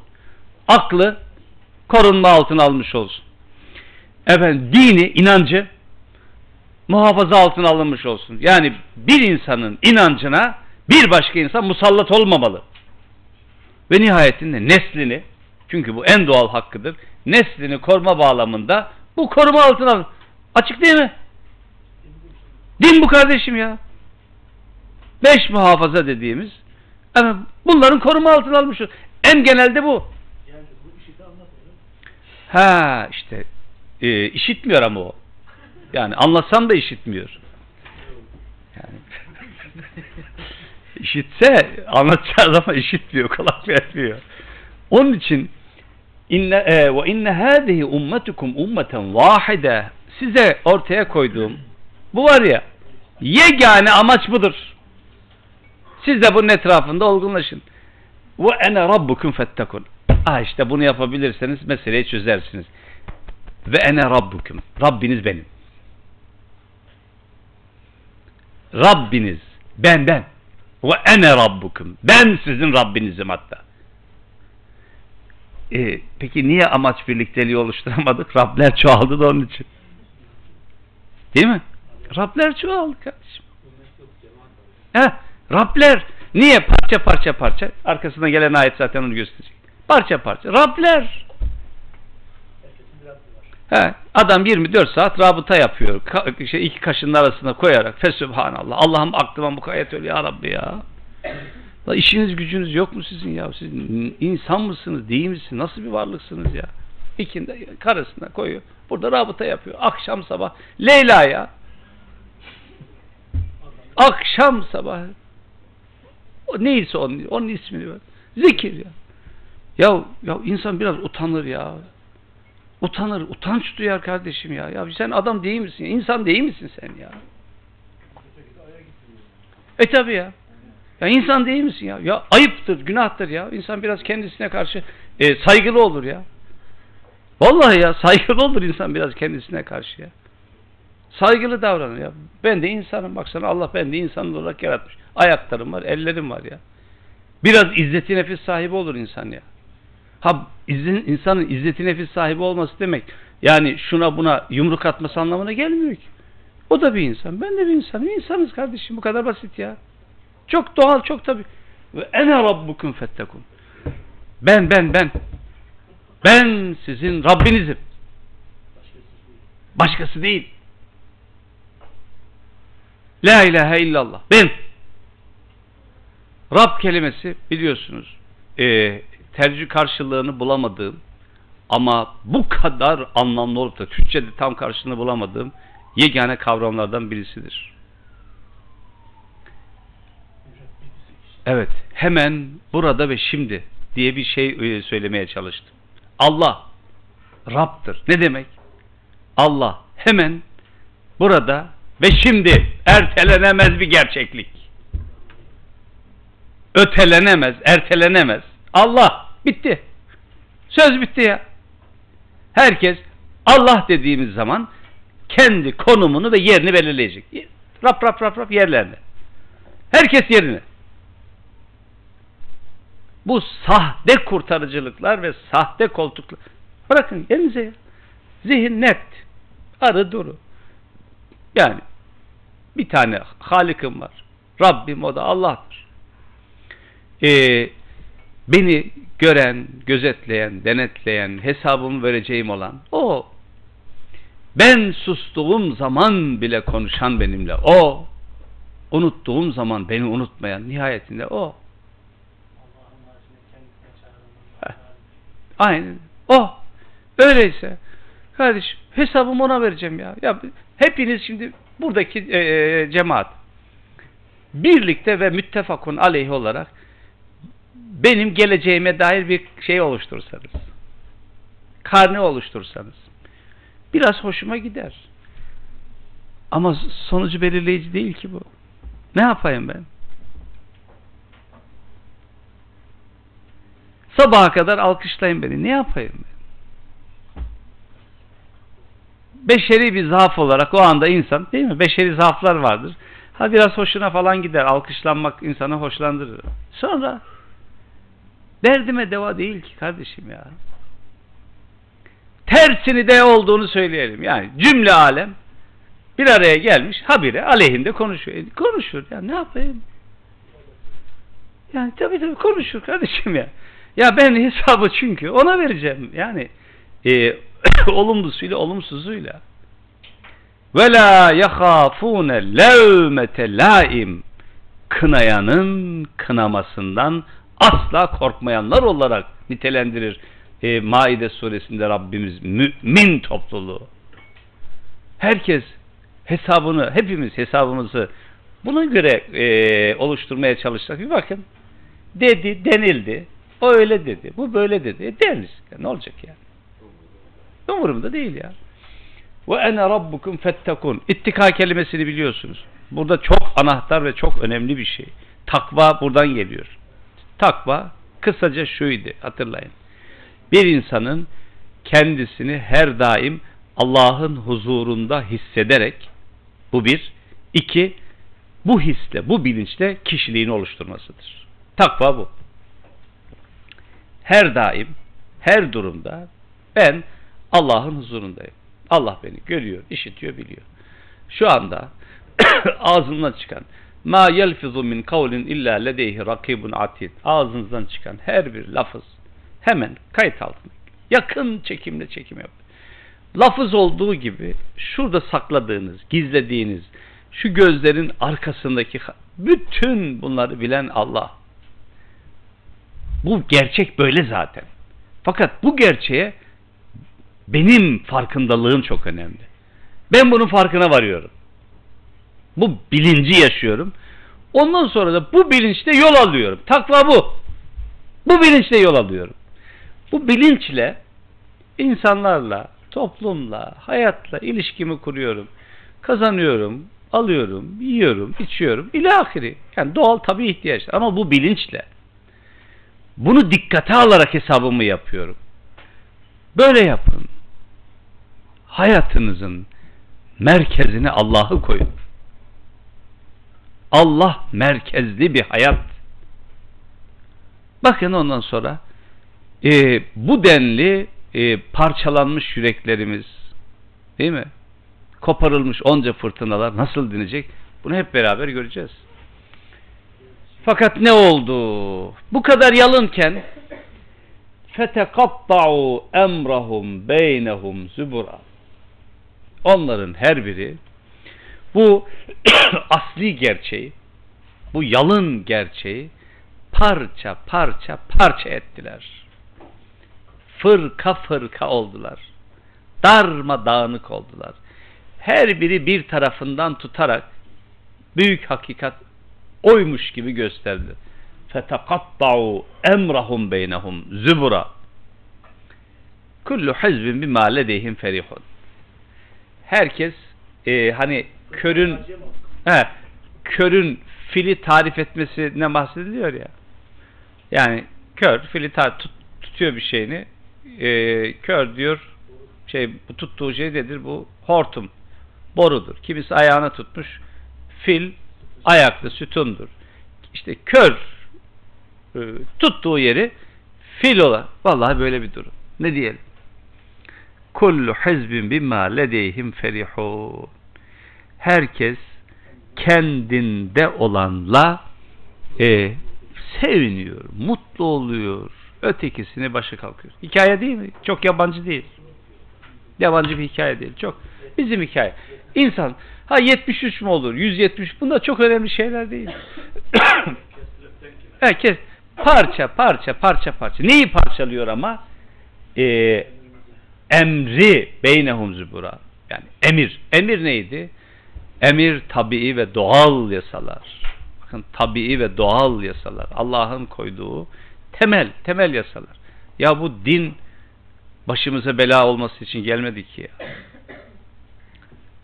Aklı korunma altına alınmış olsun. Efendim, dini, inancı muhafaza altına alınmış olsun. Yani bir insanın inancına bir başka insan musallat olmamalı. Ve nihayetinde neslini, çünkü bu en doğal hakkıdır, neslini koruma bağlamında bu koruma altına alınır. Açık değil mi? Din bu kardeşim ya. 5 muhafaza dediğimiz bunların koruma altına almışız. En genelde bu. Yani bu IŞİD'i anlatmıyor. Ha işte işitmiyor ama o. Yani anlatsam da işitmiyor. Yani işitse anlatacağız ama işitmiyor, kulak vermiyor. Onun için inne hadihi ummetukum ummeten vahide, size ortaya koyduğum bu var ya, yegane amaç budur. Siz de bunun etrafında olgunlaşın. Ve ene rabbukum fettekun. Ah işte bunu yapabilirseniz meseleyi çözersiniz. Ve ene rabbukum. Rabbiniz benim. Rabbiniz. Ben. Ve ene rabbukum. Ben sizin Rabbinizim hatta. Peki niye amaç birlikteliği oluşturamadık? Rabler çoğaldı da onun için. Değil mi? Rabler çoğaldı kardeşim. Rabler. Niye? Parça. Arkasına gelen ayet zaten onu gösterecek. Parça. Rabler. Adam 24 saat rabıta yapıyor. İki kaşının arasına koyarak. Fesübhanallah. Allah'ım aklıma mukayyet öyle ya Rabbi ya. La işiniz gücünüz yok mu sizin ya? Siz insan mısınız? Değil misiniz? Nasıl bir varlıksınız ya? İkinde karısına koyuyor. Burada rabıta yapıyor. Akşam sabah. Leyla ya. Akşam sabah. Neyse onun ismini ver. Zikir ya. Ya insan biraz utanır ya. Utanç duyar kardeşim ya. Ya sen adam değil misin? İnsan değil misin sen ya? Tabii ya. Ya insan değil misin ya? Ya ayıptır, günahtır ya. İnsan biraz kendisine karşı saygılı olur ya. Vallahi ya saygılı olur insan biraz kendisine karşı ya. Saygılı davranır ya. Ben de insanım, baksana Allah ben de insan olarak yaratmış. Ayaklarım var, ellerim var ya. Biraz izzeti nefis sahibi olur insan ya. İnsanın izzeti nefis sahibi olması demek Yani şuna buna yumruk atması anlamına gelmiyor ki. O da bir insan, ben de bir insanım. İnsanız kardeşim, bu kadar basit ya. Çok doğal, çok tabii. Ve ene rabbukum fettekun. Ben. Ben sizin Rabbinizim. Başkası değil. La ilahe illallah. Ben. Rab kelimesi biliyorsunuz tercih karşılığını bulamadığım ama bu kadar anlamlı olup da Türkçe'de tam karşılığını bulamadığım yegane kavramlardan birisidir. Evet, hemen, burada ve şimdi diye bir şey söylemeye çalıştım. Allah Rab'tır. Ne demek? Allah hemen, burada ve şimdi, ertelenemez bir gerçeklik. Ötelenemez, ertelenemez. Allah bitti. Söz bitti ya. Herkes Allah dediğimiz zaman kendi konumunu ve yerini belirleyecek. Rab yerlerine. Herkes yerine. Bu sahte kurtarıcılıklar ve sahte koltuklar. Bırakın elinize ya. Zihin net. Arı duru. Yani bir tane Halik'im var. Rabbim, o da Allah'tır. Beni gören, gözetleyen, denetleyen, hesabımı vereceğim olan o. Ben sustuğum zaman bile konuşan benimle o. Unuttuğum zaman beni unutmayan, nihayetinde o. Aynen. O. Öyleyse kardeşim, hesabımı ona vereceğim ya. Ya hepiniz şimdi buradaki cemaat birlikte ve müttefakun aleyh olarak benim geleceğime dair bir şey oluştursanız, karne oluştursanız biraz hoşuma gider. Ama sonucu belirleyici değil ki bu. Ne yapayım ben? Sabaha kadar alkışlayın beni. Ne yapayım ben? Beşeri bir zaaf olarak o anda insan, değil mi? Beşeri zaaflar vardır. Ha, biraz hoşuna falan gider. Alkışlanmak insanı hoşlandırır. Sonra derdime deva değil ki kardeşim ya. Tersini de olduğunu söyleyelim. Yani cümle alem bir araya gelmiş, habire aleyhinde konuşuyor. Konuşur ya, ne yapayım? Yani tabii konuşur kardeşim ya. Ya ben hesabı çünkü ona vereceğim. Yani olumlusuyla olumsuzuyla. Ve la yahafune levmete laim. Kınayanın kınamasından asla korkmayanlar olarak nitelendirir Maide suresinde Rabbimiz mümin topluluğu. Herkes hesabını, hepimiz hesabımızı buna göre oluşturmaya çalışsak. Bir bakın, dedi, denildi. O öyle dedi, bu böyle dedi. Deriz. Ne olacak yani? Umurumda değil ya. Ve ene rabbukum fettekun. İttika kelimesini biliyorsunuz. Burada çok anahtar ve çok önemli bir şey. Takva buradan geliyor. Takva kısaca şuydu, hatırlayın. Bir insanın kendisini her daim Allah'ın huzurunda hissederek, bu bir. İki, bu hisle, bu bilinçle kişiliğini oluşturmasıdır. Takva bu. Her daim, her durumda ben Allah'ın huzurundayım. Allah beni görüyor, işitiyor, biliyor. Şu anda ağzımdan çıkan ma yelfizu min kavlin illa ledeyhi rakibun atid. Ağzınızdan çıkan her bir lafız hemen kayıt altında. Yakın çekimle çekim yap. Lafız olduğu gibi şurada sakladığınız, gizlediğiniz, şu gözlerin arkasındaki bütün bunları bilen Allah. Bu gerçek böyle zaten. Fakat bu gerçeğe benim farkındalığım çok önemli. Ben bunun farkına varıyorum. Bu bilinci yaşıyorum. Ondan sonra da bu bilinçle yol alıyorum. Takva bu. Bu bilinçle yol alıyorum. Bu bilinçle insanlarla, toplumla, hayatla ilişkimi kuruyorum. Kazanıyorum, alıyorum, yiyorum, içiyorum. İlahiri. Yani doğal tabii ihtiyaçlar. Ama bu bilinçle. Bunu dikkate alarak hesabımı yapıyorum. Böyle yapın. Hayatınızın merkezine Allah'ı koyun. Allah merkezli bir hayat. Bakın ondan sonra bu denli parçalanmış yüreklerimiz, değil mi? Koparılmış onca fırtınalar nasıl dinecek? Bunu hep beraber göreceğiz. Fakat ne oldu? Bu kadar yalınken فَتَقَطَّعُوا اَمْرَهُمْ بَيْنَهُمْ زُبُرًا. Onların her biri bu asli gerçeği, bu yalın gerçeği parça parça parça ettiler. Fırka fırka oldular. Darmadağınık oldular. Her biri bir tarafından tutarak büyük hakikat oymuş gibi gösterdi. فَتَقَطَّعُوا اَمْرَهُمْ بَيْنَهُمْ زُبُرًا كُلُّ حِزْبٍ بِمَا لَدَيْهِمْ فَرِحُونَ. Herkes hani körün fili tarif etmesine bahsediliyor ya. Yani kör fili tutuyor bir şeyini. Kör diyor bu tuttuğu şey nedir? Bu hortum, borudur. Kimisi ayağına tutmuş. Fil ayaklı sütundur. İşte kör tuttuğu yeri fil ola. Vallahi böyle bir durum. Ne diyelim? Kullu hizbin bimâ ledeyhim ferihûn. Herkes kendinde olanla seviniyor, mutlu oluyor. Ötekisini başa kalkıyor. Hikaye değil mi? Çok yabancı değil. Yabancı bir hikaye değil. Çok bizim hikaye. İnsan 73 mi olur? 170. Bunlar çok önemli şeyler değil. Herkes parça. Neyi parçalıyor ama? Emri beynehum zübura. Yani emir. Emir neydi? Emir tabii ve doğal yasalar. Bakın, tabii ve doğal yasalar. Allah'ın koyduğu temel yasalar. Ya bu din başımıza bela olması için gelmedi ki ya.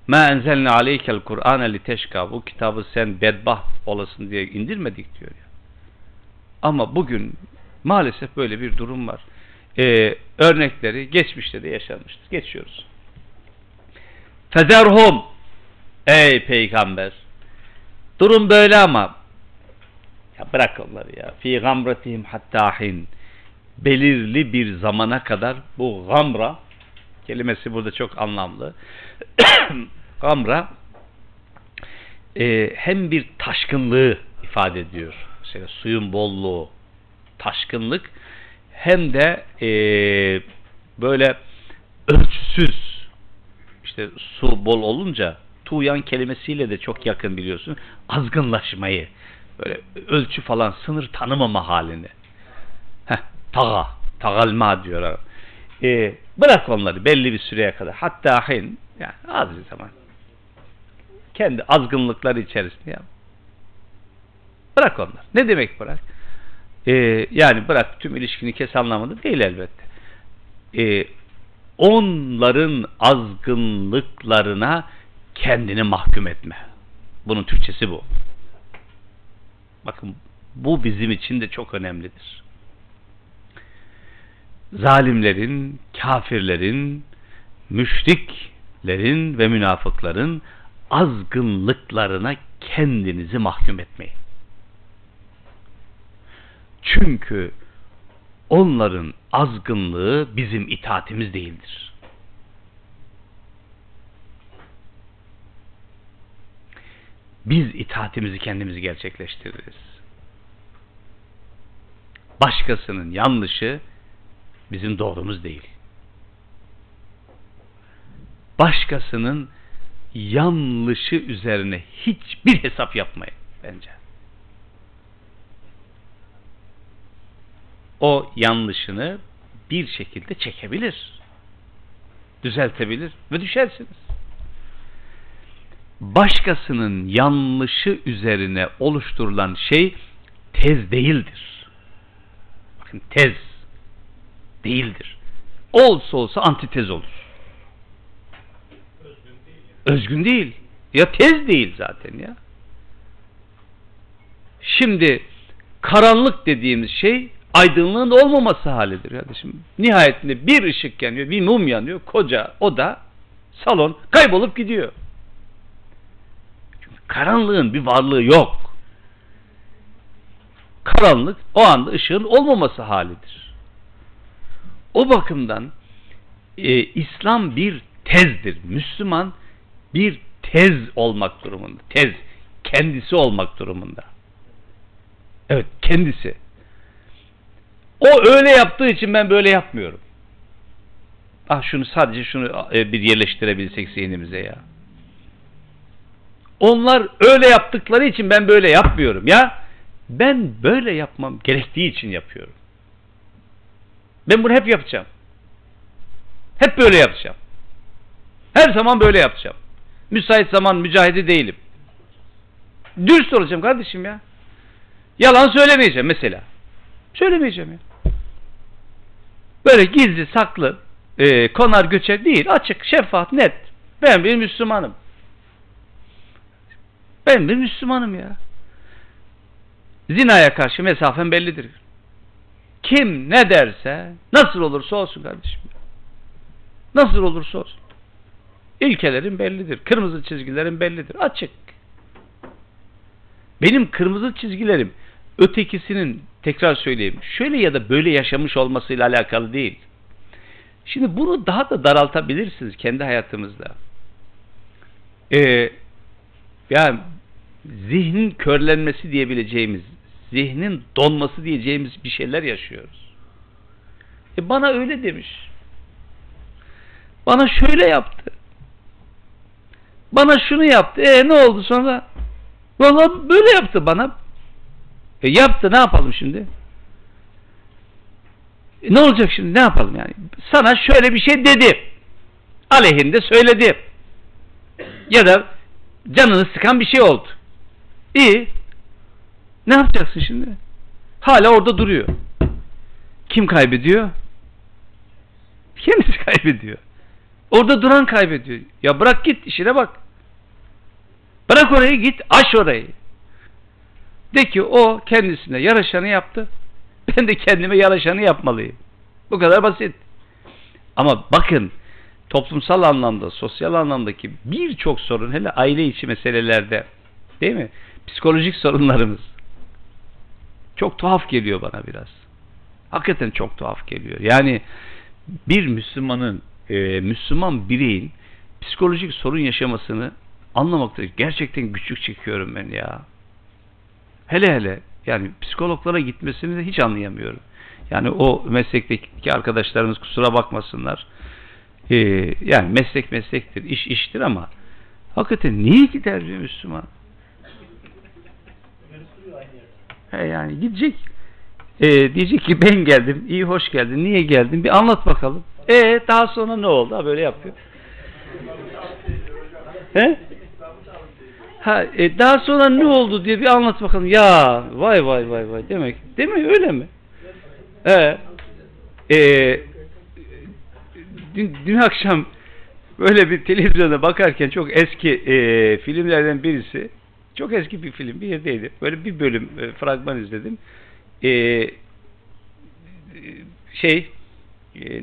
مَا اَنْزَلْنَا عَلَيْكَ الْقُرْآنَ لِتَشْكَى. Bu kitabı sen bedbaht olasın diye indirmedik diyor ya. Ama bugün maalesef böyle bir durum var. Örnekleri geçmişte de yaşanmıştır. Geçiyoruz. فَذَرْهُمْ. Ey peygamber, durum böyle ama ya bırak onları ya. فِي غَمْرَتِهِمْ حَتَّى hin. Belirli bir zamana kadar bu gamra kelimesi burada çok anlamlı. Gamra hem bir taşkınlığı ifade ediyor. Mesela suyun bolluğu, taşkınlık, hem de böyle ölçüsüz. İşte su bol olunca tuğyan kelimesiyle de çok yakın, biliyorsun. Azgınlaşmayı, böyle ölçü falan, sınır tanımama halini. Tagalma diyor abi. Bırak onları belli bir süreye kadar. Hatta hin, yani az bir zaman. Kendi azgınlıkları içerisinde yap. Bırak onları. Ne demek bırak? Yani bırak tüm ilişkini kes anlamında değil elbette. Onların azgınlıklarına kendini mahkum etme. Bunun Türkçesi bu. Bakın, bu bizim için de çok önemlidir. Zalimlerin, kafirlerin, müşriklerin ve münafıkların azgınlıklarına kendinizi mahkum etmeyin. Çünkü onların azgınlığı bizim itaatimiz değildir. Biz itaatimizi kendimizi gerçekleştiririz. Başkasının yanlışı bizim doğrumuz değil. Başkasının yanlışı üzerine hiçbir hesap yapmayın bence. O yanlışını bir şekilde çekebilir, düzeltebilir ve düşersiniz. Başkasının yanlışı üzerine oluşturulan şey tez değildir. Bakın, tez değildir. Olsa olsa antitez olur. Özgün değil. Ya tez değil zaten ya. Şimdi karanlık dediğimiz şey aydınlığın olmaması halidir kardeşim. Nihayetinde bir ışık yanıyor, bir mum yanıyor, koca oda, salon kaybolup gidiyor. Çünkü karanlığın bir varlığı yok. Karanlık o anda ışığın olmaması halidir. O bakımdan İslam bir tezdir. Müslüman bir tez olmak durumunda. Tez. Kendisi olmak durumunda. Evet, kendisi. O öyle yaptığı için ben böyle yapmıyorum. Ah şunu, sadece şunu bir yerleştirebilsek zihnimize ya. Onlar öyle yaptıkları için ben böyle yapmıyorum ya. Ben böyle yapmam gerektiği için yapıyorum. Ben bunu hep yapacağım. Hep böyle yapacağım. Her zaman böyle yapacağım. Müsait zaman mücahidi değilim. Dürüst olacağım kardeşim ya. Yalan söylemeyeceğim mesela. Söylemeyeceğim ya. Böyle gizli saklı konar göçer değil. Açık, şeffaf, net. Ben bir Müslümanım. Ben bir Müslümanım ya. Zinaya karşı mesafem bellidir. Kim ne derse, nasıl olursa olsun kardeşim. Nasıl olursa olsun. İlkelerim bellidir. Kırmızı çizgilerim bellidir. Açık. Benim kırmızı çizgilerim ötekisinin, tekrar söyleyeyim, şöyle ya da böyle yaşamış olmasıyla alakalı değil. Şimdi bunu daha da daraltabilirsiniz kendi hayatımızda. Yani zihnin körlenmesi diyebileceğimiz, zihnin donması diyeceğimiz bir şeyler yaşıyoruz. Bana öyle demiş. Bana şöyle yaptı. Bana şunu yaptı. Ne oldu sonra? Vallahi böyle yaptı bana. Yaptı, ne yapalım şimdi? Ne olacak şimdi? Ne yapalım yani? Sana şöyle bir şey dedi. Aleyhinde söyledi. Ya da canını sıkan bir şey oldu. İyi. Ne yapacaksın şimdi? Hala orada duruyor. Kim kaybediyor? Kendisi kaybediyor. Orada duran kaybediyor. Ya bırak git, işine bak. Bırak orayı, git aş orayı. De ki o kendisine yaraşanı yaptı. Ben de kendime yaraşanı yapmalıyım. Bu kadar basit. Ama bakın, toplumsal anlamda, sosyal anlamdaki birçok sorun, hele aile içi meselelerde, değil mi? Psikolojik sorunlarımız çok tuhaf geliyor bana biraz. Hakikaten çok tuhaf geliyor. Yani bir Müslümanın, Müslüman bireyin psikolojik sorun yaşamasını anlamakta gerçekten güçlük çekiyorum ben ya. Hele hele yani psikologlara gitmesini de hiç anlayamıyorum. Yani o meslekteki arkadaşlarımız kusura bakmasınlar. Yani meslek meslektir, iş iştir ama hakikaten niye gider bir Müslüman? Yani gidecek, diyecek ki ben geldim, iyi hoş geldin, niye geldin, bir anlat bakalım. Daha sonra ne oldu? Ha, böyle yapıyor. He? Ha, daha sonra ne oldu diye bir anlat bakalım. Ya vay vay vay vay demek. Değil mi? Öyle mi? Dün akşam böyle bir televizyona bakarken çok eski filmlerden birisi, çok eski bir film, bir yerdeydi. Böyle bir bölüm, fragman izledim.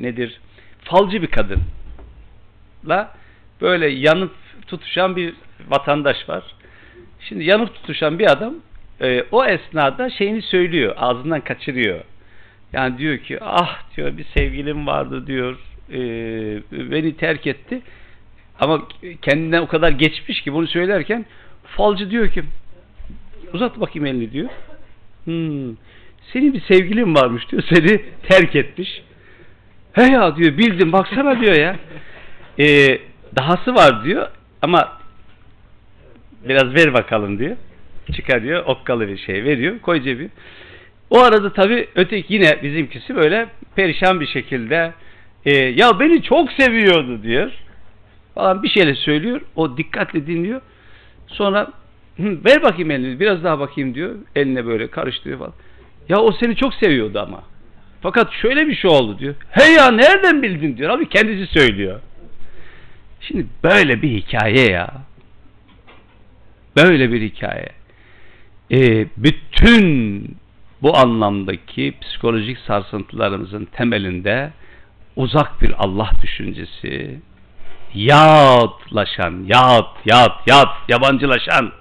Nedir? Falcı bir kadınla böyle yanıp tutuşan bir vatandaş var. Şimdi yanıp tutuşan bir adam o esnada şeyini söylüyor, ağzından kaçırıyor. Yani diyor ki, ah diyor, bir sevgilim vardı diyor, beni terk etti. Ama kendinden o kadar geçmiş ki bunu söylerken falcı diyor ki, uzat bakayım elini diyor. Senin bir sevgilin varmış diyor, seni terk etmiş. He ya diyor, bildim baksana diyor ya. Dahası var diyor ama biraz ver bakalım diyor. Çıkarıyor, okkalı bir şey veriyor, koy cebi. O arada tabii öteki, yine bizimkisi böyle perişan bir şekilde ya beni çok seviyordu diyor. Falan bir şeyle söylüyor. O dikkatle dinliyor. Sonra ver bakayım elini, biraz daha bakayım diyor. Eline böyle karıştırıyor falan. Ya o seni çok seviyordu ama. Fakat şöyle bir şey oldu diyor. Hey ya nereden bildin diyor. Abi kendisi söylüyor. Şimdi böyle bir hikaye ya. Böyle bir hikaye. Bütün bu anlamdaki psikolojik sarsıntılarımızın temelinde uzak bir Allah düşüncesi, yağıtlaşan, yabancılaşan.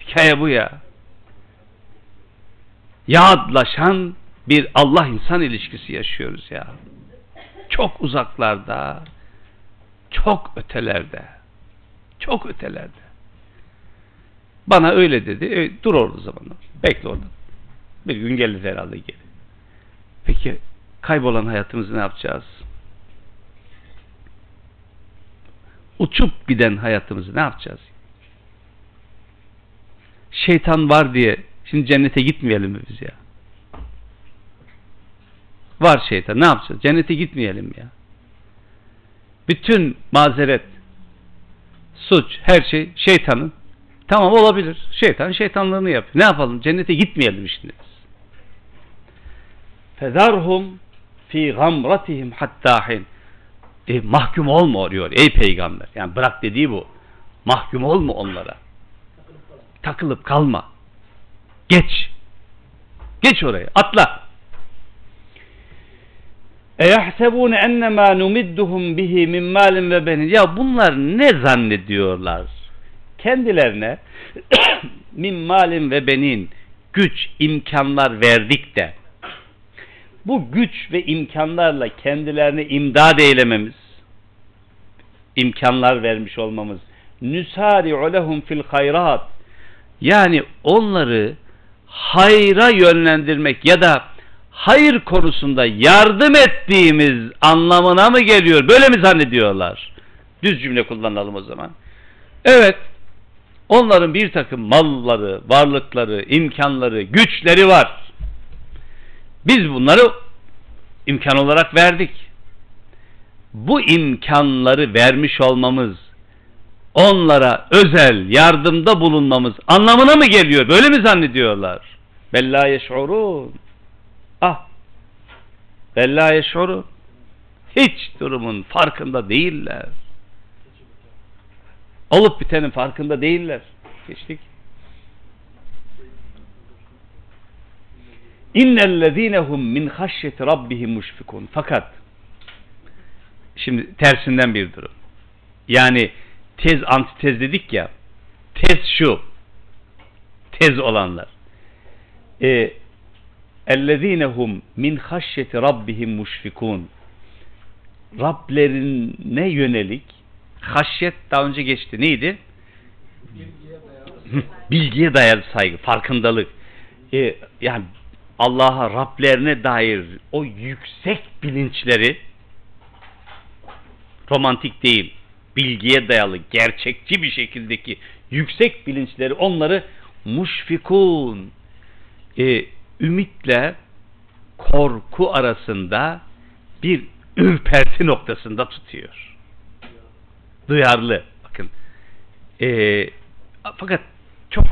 Hikaye bu ya. Yağıtlaşan bir Allah insan ilişkisi yaşıyoruz ya. çok uzaklarda, çok ötelerde, çok ötelerde. Bana öyle dedi. Dur orada zamanlar. Bekle orada. Bir gün gelir herhalde geri. Peki kaybolan hayatımızı ne yapacağız? Uçup giden hayatımızı ne yapacağız? Şeytan var diye şimdi cennete gitmeyelim mi biz ya? Var şeytan, ne yapacağız? Cennete gitmeyelim ya. Bütün mazeret, suç, her şey şeytanın. Tamam, olabilir. Şeytan şeytanlığını yapıyor. Ne yapalım? Cennete gitmeyelim şimdi biz. Fezarhum fi gamratihim hatta hin. Mahkum olma diyor ey peygamber. Yani bırak dediği bu. Mahkum olma onlara. Takılıp kalma. Geç. Geç oraya. Atla. اَيَحْسَبُونَ اَنَّمَا نُمِدُّهُمْ بِهِ مِنْ مَالٍ وَبَنِينَ. Ya bunlar ne zannediyorlar? Kendilerine min malin ve benin, güç, imkanlar verdik de bu güç ve imkanlarla kendilerine imdad eylememiz, imkanlar vermiş olmamız, nüsari'u lehum fil hayrat, yani onları hayra yönlendirmek ya da hayır konusunda yardım ettiğimiz anlamına mı geliyor? Böyle mi zannediyorlar? Düz cümle kullanalım o zaman. Evet, onların bir takım malları, varlıkları, imkanları, güçleri var. Biz bunları imkan olarak verdik. Bu imkanları vermiş olmamız, onlara özel yardımda bulunmamız anlamına mı geliyor? Böyle mi zannediyorlar? Bella yeş'urun. Ah. Bella yeş'urun. Hiç durumun farkında değiller. Olup bitenin farkında değiller. Geçtik. İnnellezinehum min haşyeti rabbihim muşfikun. Fakat şimdi tersinden bir durum. Yani tez antitez dedik ya. Tez şu. Tez olanlar. Ellezinehum min haşyeti rabbihim muşfikun. Rablerine yönelik haşyet daha önce geçti. Neydi? Bilgiye dayalı saygı, farkındalık. Yani Allah'a, Rablerine dair o yüksek bilinçleri, romantik değil, bilgiye dayalı, gerçekçi bir şekildeki yüksek bilinçleri, onları muşfikun, ümitle korku arasında bir ürperti noktasında tutuyor. Duyarlı. Bakın. Fakat çok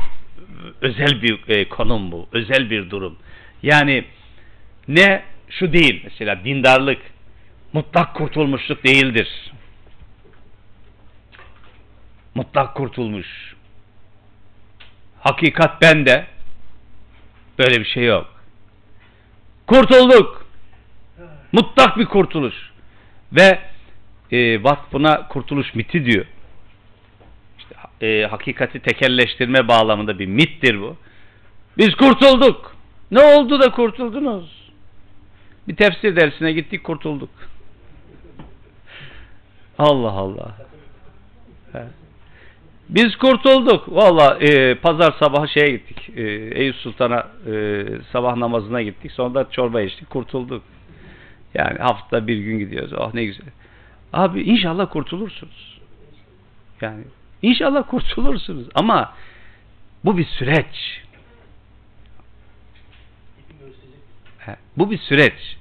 özel bir konum bu. Özel bir durum. Yani ne şu değil. Mesela dindarlık mutlak kurtulmuşluk değildir. Mutlak kurtulmuş. Hakikat bende. Böyle bir şey yok. Kurtulduk. Mutlak bir kurtuluş. Ve Vakfına kurtuluş miti diyor. İşte, hakikati tekelleştirme bağlamında bir mittir bu. Biz kurtulduk. Ne oldu da kurtuldunuz? Bir tefsir dersine gittik, kurtulduk. Allah Allah. He. Biz kurtulduk. Vallahi pazar sabahı şeye gittik. Eyüp Sultan'a sabah namazına gittik. Sonra da çorba içtik. Kurtulduk. Yani haftada bir gün gidiyoruz. Oh ne güzel. Abi inşallah kurtulursunuz. Yani inşallah kurtulursunuz ama bu bir süreç. Bu bir süreç.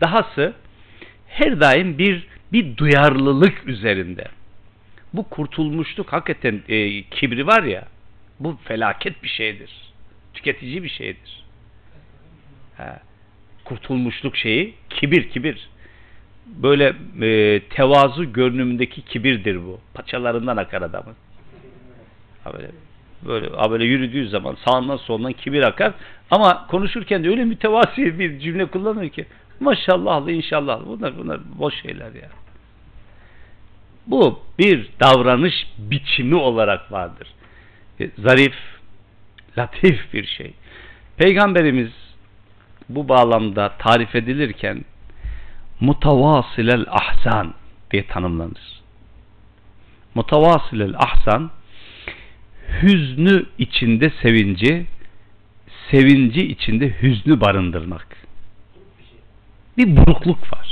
Dahası her daim bir duyarlılık üzerinde. Bu kurtulmuşluk hakikaten kibri var ya, bu felaket bir şeydir. Tüketici bir şeydir. Kurtulmuşluk şeyi kibir. Böyle tevazu görünümündeki kibirdir bu. Paçalarından akar adamın. Böyle yürüdüğü zaman sağından solundan kibir akar. Ama konuşurken de öyle mütevazi bir cümle kullanır ki maşallahlı, inşallah. Bunlar boş şeyler ya. Bu bir davranış biçimi olarak vardır. Zarif, latif bir şey. Peygamberimiz bu bağlamda tarif edilirken mutavasilel ahsan diye tanımlanır. Mutavasilel ahsan, hüznü içinde sevinci, sevinci içinde hüznü barındırmak. Bir burukluk var.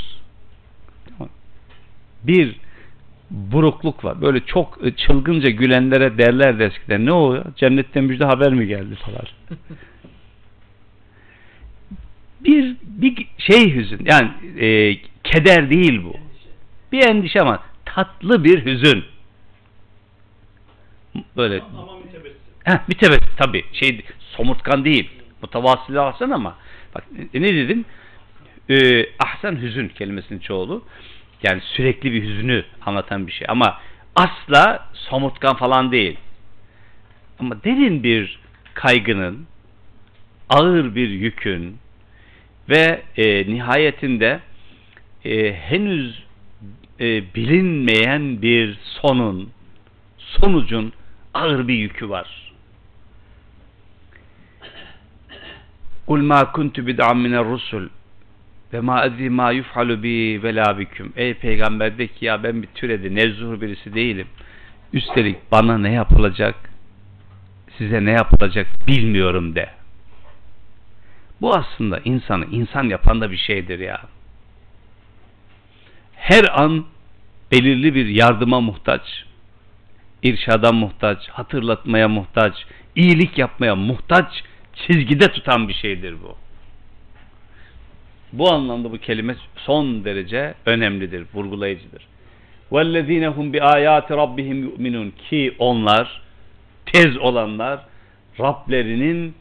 Bir burukluk var. Böyle çok çılgınca gülenlere derlerdi eskiden. Ne oluyor? Cennetten müjde haber mi geldi falan. bir şey hüzün. Yani keder değil bu. Bir endişe ama tatlı bir hüzün. Böyle. Ama mütebessim. Heh, mütebessim tabii. Şey, somurtkan değil. Mutavasili ahsen ama. Bak ne dedin? Ahsen hüzün kelimesinin çoğulu. Yani sürekli bir hüznü anlatan bir şey. Ama asla somurtkan falan değil. Ama derin bir kaygının, ağır bir yükün ve nihayetinde henüz bilinmeyen bir sonucun ağır bir yükü var. Kul ma kuntu bid'an miner rusul ve ma edri ma yufhalu bi ve la biküm. Ey peygamber, de ki ya ben bir türedi, nevzuhur birisi değilim. Üstelik bana ne yapılacak, size ne yapılacak bilmiyorum de. Bu aslında insanı insan yapan da bir şeydir ya. Her an belirli bir yardıma muhtaç, irşada muhtaç, hatırlatmaya muhtaç, iyilik yapmaya muhtaç çizgide tutan bir şeydir bu. Bu anlamda bu kelime son derece önemlidir, vurgulayıcıdır. وَالَّذ۪ينَ هُمْ بِآيَاتِ رَبِّهِمْ يُؤْمِنُونَ. Ki onlar, tez olanlar, Rablerinin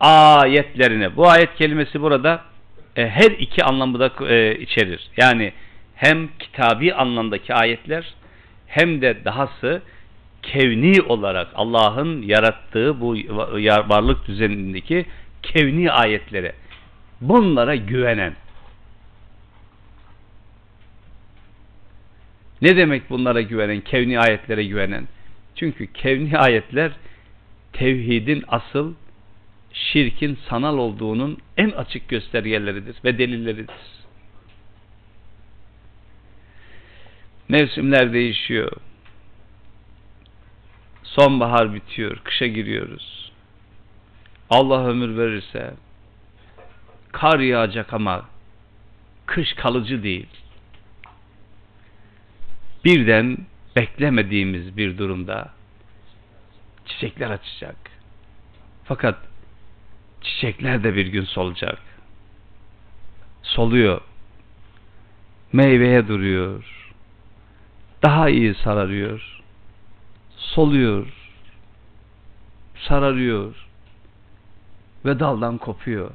ayetlerine. Bu ayet kelimesi burada her iki anlamı da içerir. Yani hem kitabi anlamdaki ayetler hem de dahası kevni olarak Allah'ın yarattığı bu varlık düzenindeki kevni ayetlere. Bunlara güvenen. Ne demek bunlara güvenen? Kevni ayetlere güvenen. Çünkü kevni ayetler tevhidin asıl, şirkin sanal olduğunun en açık göstergeleridir ve delilleridir. Mevsimler değişiyor. Sonbahar bitiyor, kışa giriyoruz. Allah ömür verirse kar yağacak ama kış kalıcı değil. Birden beklemediğimiz bir durumda çiçekler açacak. Fakat çiçekler de bir gün solacak. Soluyor. Meyveye duruyor. Daha iyi sararıyor. Soluyor. Sararıyor. Ve daldan kopuyor.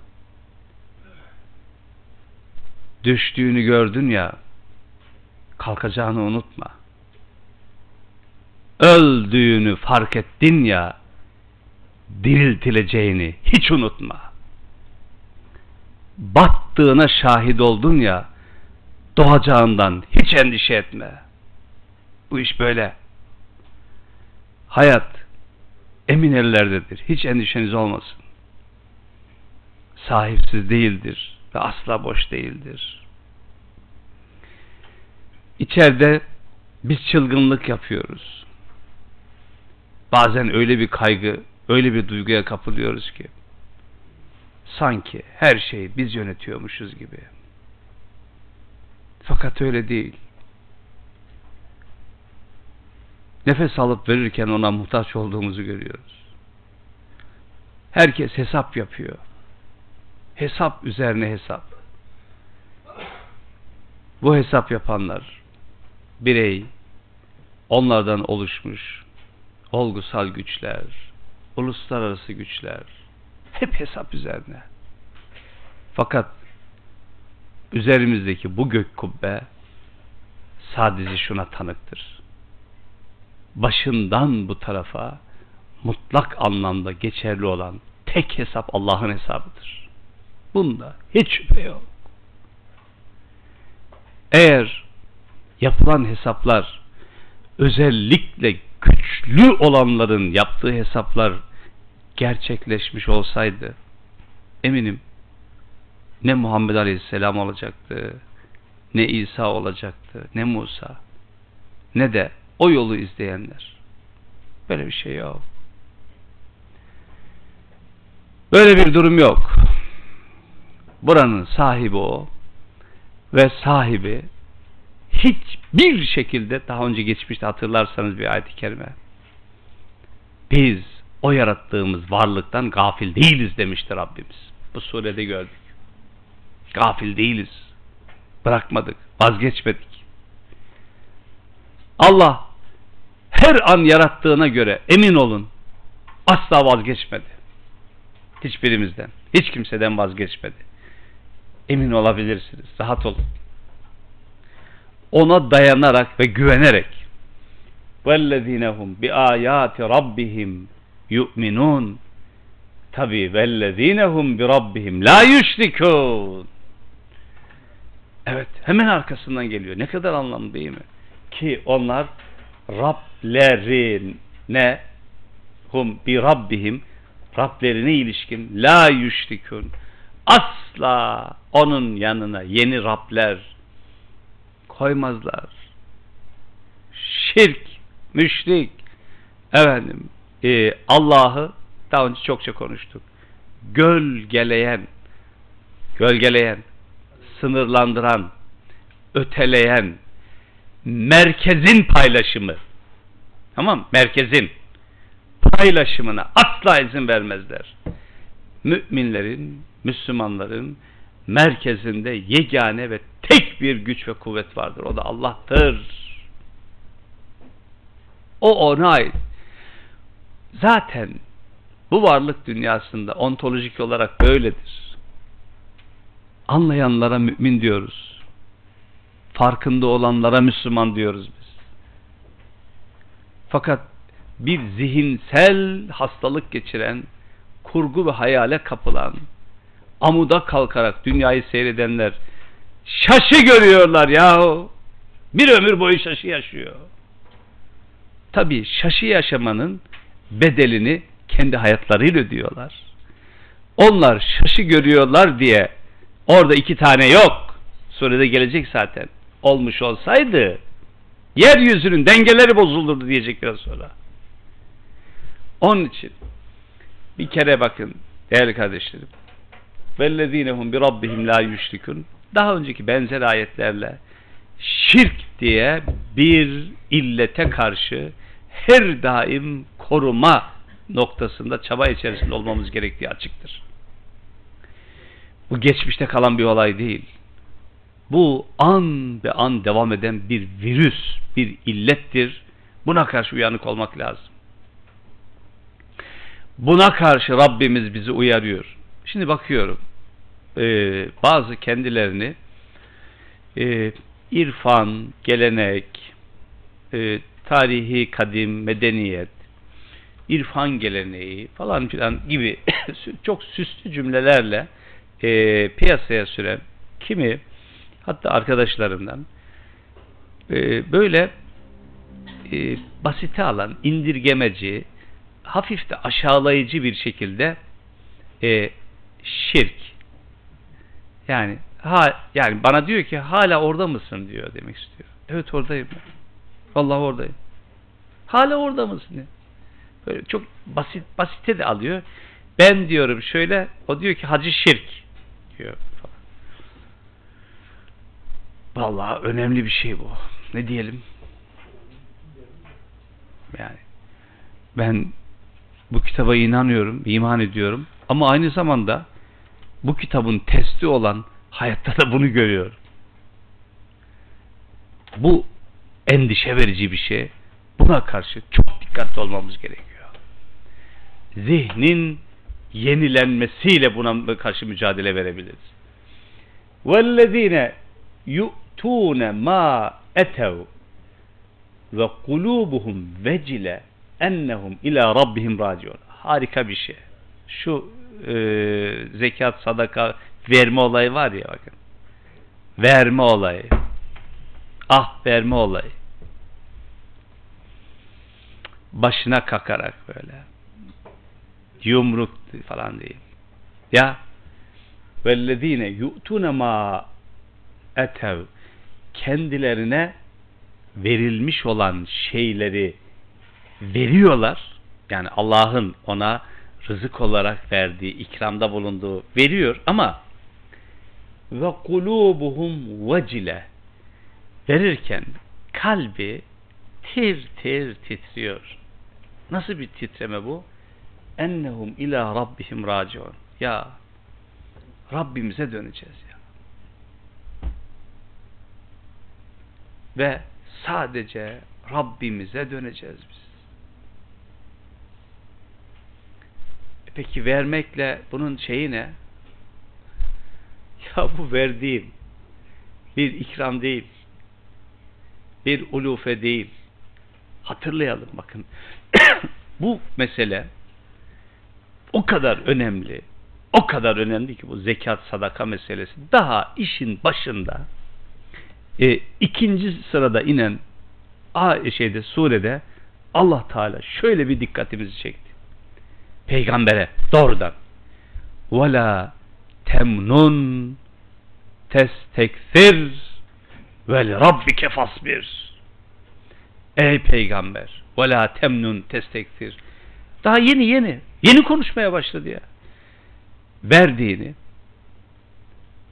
Düştüğünü gördün ya, kalkacağını unutma. Öldüğünü fark ettin ya, diriltileceğini hiç unutma. Battığına şahit oldun ya, doğacağından hiç endişe etme. Bu iş böyle. Hayat emin ellerdedir. Hiç endişeniz olmasın. Sahipsiz değildir. Ve asla boş değildir. İçeride biz çılgınlık yapıyoruz. Bazen öyle bir kaygı, öyle bir duyguya kapılıyoruz ki sanki her şeyi biz yönetiyormuşuz gibi. Fakat öyle değil. Nefes alıp verirken ona muhtaç olduğumuzu görüyoruz. Herkes hesap yapıyor. Hesap üzerine hesap. Bu hesap yapanlar, birey, onlardan oluşmuş olgusal güçler, uluslararası güçler, hep hesap üzerine. Fakat üzerimizdeki bu gök kubbe sadece şuna tanıktır. Başından bu tarafa mutlak anlamda geçerli olan tek hesap Allah'ın hesabıdır. Bunda hiç şüphe yok. Eğer yapılan hesaplar, özellikle güçlü olanların yaptığı hesaplar gerçekleşmiş olsaydı, eminim ne Muhammed Aleyhisselam olacaktı, ne İsa olacaktı, ne Musa, ne de o yolu izleyenler. Böyle bir şey yok. Böyle bir durum yok. Buranın sahibi o ve sahibi hiçbir şekilde, daha önce geçmişte hatırlarsanız bir ayet-i kerime, biz o yarattığımız varlıktan gafil değiliz demiştir Rabbimiz. Bu surede gördük. Gafil değiliz. Bırakmadık, vazgeçmedik. Allah her an yarattığına göre emin olun asla vazgeçmedi. Hiçbirimizden, hiç kimseden vazgeçmedi. Emin olabilirsiniz, rahat olun. Ona dayanarak ve güvenerek وَالَّذ۪ينَهُمْ بِآيَاتِ رَبِّهِمْ يُؤْمِنُونَ tabi وَالَّذ۪ينَهُمْ بِرَبِّهِمْ لَا يُشْرِكُونَ. Evet, hemen arkasından geliyor. Ne kadar anlamlı değil mi? Ki onlar Rablerine hum bi Rabbihim, Rablerine ilişkin la yüşrikün, asla onun yanına yeni Rabler koymazlar. Şirk, müşrik, efendim, Allah'ı daha önce çokça konuştuk. Gölgeleyen, sınırlandıran, öteleyen, merkezin paylaşımı, tamam, merkezin paylaşımına asla izin vermezler. Müminlerin, Müslümanların merkezinde yegane ve tek bir güç ve kuvvet vardır. O da Allah'tır. O ona ait. Zaten bu varlık dünyasında ontolojik olarak böyledir. Anlayanlara mümin diyoruz. Farkında olanlara Müslüman diyoruz biz. Fakat bir zihinsel hastalık geçiren, kurgu ve hayale kapılan, amuda kalkarak dünyayı seyredenler şaşı görüyorlar yahu. Bir ömür boyu şaşı yaşıyor. Tabii şaşı yaşamanın bedelini kendi hayatlarıyla ödüyorlar. Onlar şaşı görüyorlar diye orada iki tane yok. Sonra da gelecek zaten. Olmuş olsaydı yeryüzünün dengeleri bozulurdu diyecek biraz sonra. Onun için bir kere bakın değerli kardeşlerim. Vellezinehum bi rabbihim la yüşrikun. Daha önceki benzer ayetlerle şirk diye bir illete karşı her daim koruma noktasında çaba içerisinde olmamız gerektiği açıktır. Bu geçmişte kalan bir olay değil. Bu an be an devam eden bir virüs, bir illettir. Buna karşı uyanık olmak lazım. Buna karşı Rabbimiz bizi uyarıyor. Şimdi bakıyorum, bazı kendilerini irfan, gelenek, tarihi kadim, medeniyet, irfan geleneği falan filan gibi çok süslü cümlelerle piyasaya süren kimi, hatta arkadaşlarımdan böyle basite alan, indirgemeci, hafif de aşağılayıcı bir şekilde şirk, yani yani bana diyor ki hala orada mısın diyor, demek istiyor. Evet oradayım. Vallahi oradayım. Hala orada mısın? Böyle çok basit, basite de alıyor. Ben diyorum şöyle, o diyor ki hacı şirk diyor falan. Vallahi önemli bir şey bu. Ne diyelim? Yani ben bu kitaba inanıyorum, iman ediyorum. Ama aynı zamanda bu kitabın testi olan hayatta da bunu görüyorum. Bu endişe verici bir şey. Buna karşı çok dikkatli olmamız gerekiyor. Zihnin yenilenmesiyle buna karşı mücadele verebiliriz. وَالَّذ۪ينَ يُؤْتُونَ مَا اَتَوْا وَقُلُوبُهُمْ وَجِلَ اَنَّهُمْ اِلَى رَبِّهِمْ رَاجِعُونَ. Harika bir şey. Şu zekat, sadaka verme olayı var ya, bakın. Verme olayı. Ah, verme olayı. Başına kakarak böyle. Yumruk falan değil. Ya. وَالَّذ۪ينَ يُؤْتُونَ مَا اَتَوْا kendilerine verilmiş olan şeyleri veriyorlar. Yani Allah'ın ona rızık olarak verdiği, ikramda bulunduğu veriyor ama ve kulubuhum vecile, verirken kalbi tir tir titriyor. Nasıl bir titreme bu? Ennehum ila rabbihim raciun. Ya Rabbimize döneceğiz ya. Ve sadece Rabbimize döneceğiz biz. Peki vermekle bunun şeyi ne? Ya bu verdiğim bir ikram değil. Bir ulufe değil. Hatırlayalım bakın. Bu mesele o kadar önemli. O kadar önemli ki bu zekat sadaka meselesi. Daha işin başında ikinci sırada inen surede Allah Teala şöyle bir dikkatimizi çekti. Peygambere doğrudan وَلَا تَمْنُنْ تَسْتَكْفِرْ وَلِرَبِّكَ فَاسْبِرْ. Ey peygamber, وَلَا تَمْنُنْ تَسْتَكْفِرْ. Daha yeni konuşmaya başladı ya. Verdiğini,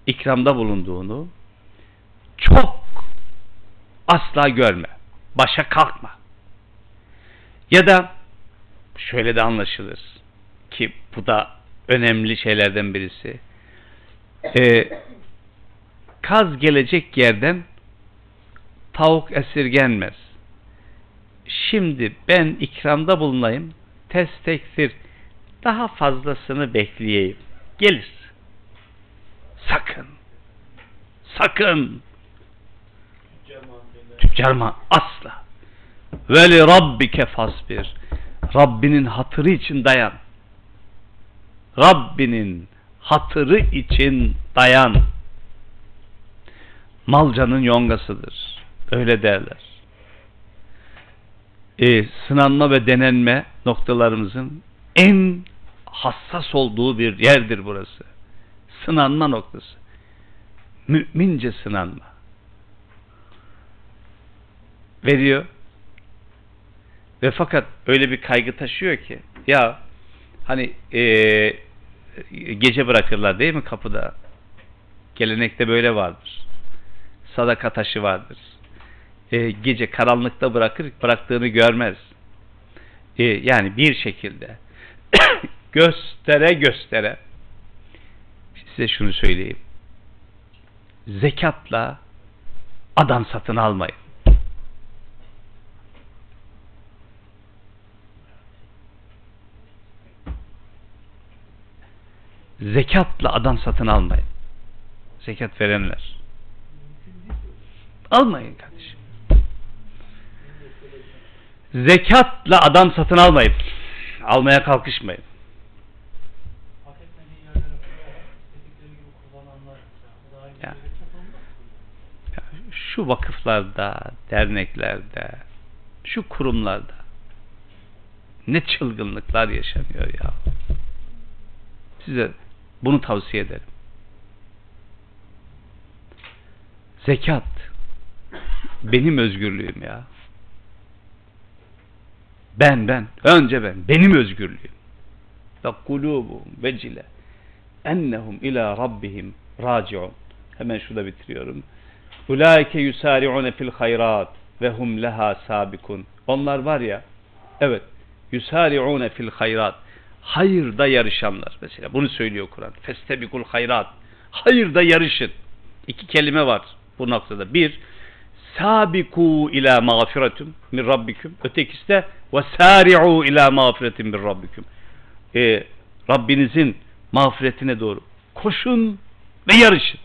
ikramda bulunduğunu çok asla görme, başa kalkma. Ya da şöyle de anlaşılır ki bu da önemli şeylerden birisi. Kaz gelecek yerden tavuk esirgenmez. Şimdi ben ikramda bulunayım, testektir, daha fazlasını bekleyeyim. Gelir. Sakın. Sakın. Tüccarma asla. Ve li rabbike fasbir. Rabbinin hatırı için dayan. Rabbinin hatırı için dayan. Malcanın yongasıdır. Öyle derler. Sınanma ve denenme noktalarımızın en hassas olduğu bir yerdir burası. Sınanma noktası. Mümince sınanma. Veriyor. Ve fakat öyle bir kaygı taşıyor ki ya hani gece bırakırlar değil mi kapıda? Gelenekte böyle vardır. Sadaka taşı vardır. Gece karanlıkta bırakır, bıraktığını görmez. Yani bir şekilde göstere göstere size şunu söyleyeyim. Zekatla adam satın almayın. Zekatla adam satın almayın. Zekat verenler. Almayın kardeşim. Zekatla adam satın almayın. Almaya kalkışmayın. Şu vakıflarda, derneklerde, şu kurumlarda ne çılgınlıklar yaşanıyor ya. Size bunu tavsiye ederim. Zekat benim özgürlüğüm ya. Ben. Benim özgürlüğüm. Ve kulubuhum vecile ennehum ila rabbihim raciun. Hemen şurada bitiriyorum. Ulaike yusari'une fil hayrat ve hum leha sabikun. Onlar var ya, evet, yusari'une fil hayrat. Hayırda yarışanlar. Mesela bunu söylüyor Kur'an. Festebikul hayrat. Hayırda yarışın. İki kelime var bu noktada. Bir, sabiku ila mağfiretum min rabbikum. Ötekisi de ve sari'u ila mağfiretin min rabbikum. Rabbinizin mağfiretine doğru koşun ve yarışın.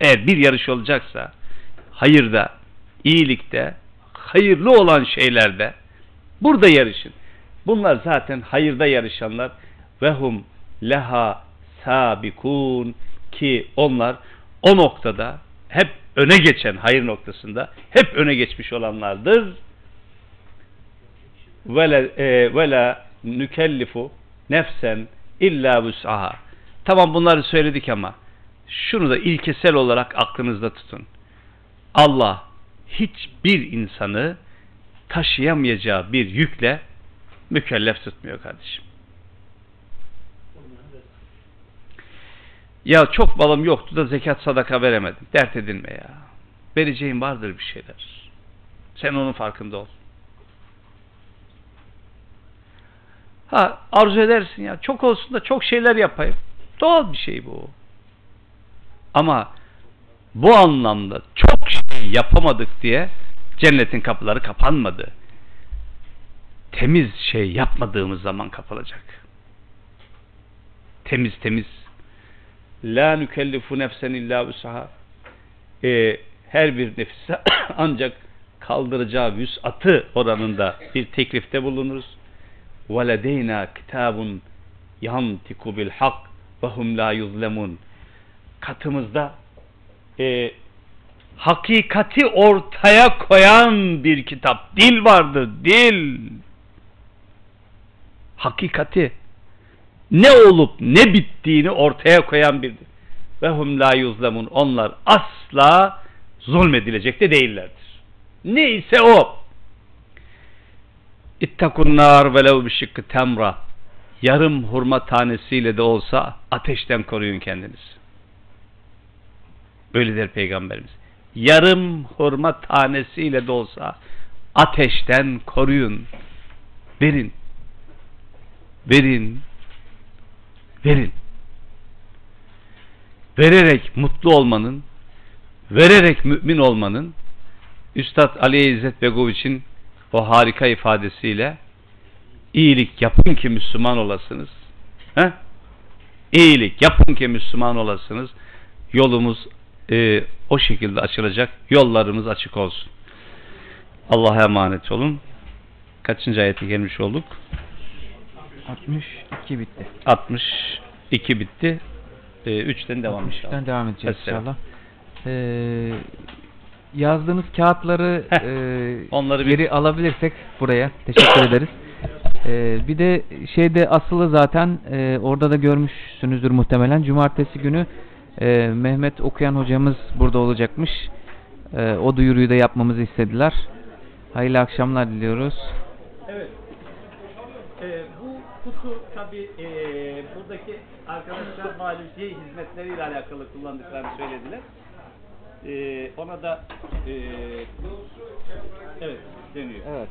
Eğer bir yarış olacaksa hayırda, iyilikte, hayırlı olan şeylerde burada yarışın. Bunlar zaten hayırda yarışanlar. Vehum leha sabikun, ki onlar o noktada hep öne geçen, hayır noktasında hep öne geçmiş olanlardır. Ve la nükellifu nefsen illa vus'aha. Tamam, bunları söyledik ama şunu da ilkesel olarak aklınızda tutun. Allah hiçbir insanı taşıyamayacağı bir yükle mükellef tutmuyor kardeşim. Ya çok balım yoktu da zekat sadaka veremedim. Dert edinme ya. Vereceğin vardır bir şeyler. Sen onun farkında ol. Ha, arzu edersin ya. Çok olsun da çok şeyler yapayım. Doğal bir şey bu. Ama bu anlamda çok şey yapamadık diye cennetin kapıları kapanmadı. Temiz şey yapmadığımız zaman kapılacak. Temiz temiz. La nükellifu nefsen illa vüsaha. Her bir nefise ancak kaldıracağı vüs'atı oranında bir teklifte bulunuruz. وَلَدَيْنَا كِتَابٌ يَنْتِكُ بِالْحَقِّ وَهُمْ لَا يُظْلَمُونَ. Katımızda hakikati ortaya koyan bir kitap, dil vardır, dil. Hakikati, ne olup ne bittiğini ortaya koyan bir dil. وَهُمْ لَا يُظْلَمُونَ. Onlar asla zulmedilecek de değillerdir. Neyse o. İttakunnar velev bişikki temra. Yarım hurma tanesiyle de olsa ateşten koruyun kendinizi. Böyle der Peygamberimiz. Yarım hurma tanesiyle de olsa ateşten koruyun. Verin. Verin. Verin. Vererek mutlu olmanın, vererek mümin olmanın, Üstad Ali İzzet Begoviç'in o harika ifadesiyle, iyilik yapın ki Müslüman olasınız. He? İyilik yapın ki Müslüman olasınız. Yolumuz o şekilde açılacak. Yollarımız açık olsun. Allah'a emanet olun. Kaçıncı ayete gelmiş olduk? 62 bitti. 62 bitti. 3'ten devam inşallah. 3'ten devam edeceğiz inşallah. Yazdığınız kağıtları onları geri alabilirsek buraya. Teşekkür ederiz. Bir de şeyde asılı zaten orada da görmüşsünüzdür muhtemelen. Cumartesi günü Mehmet Okuyan hocamız burada olacakmış. O duyuruyu da yapmamızı istediler. Hayırlı akşamlar diliyoruz. Evet. Bu kutu tabii buradaki arkadaşlar valiliğe hizmetleriyle alakalı kullandıklarını söylediler. Ona da evet deniyor. Evet.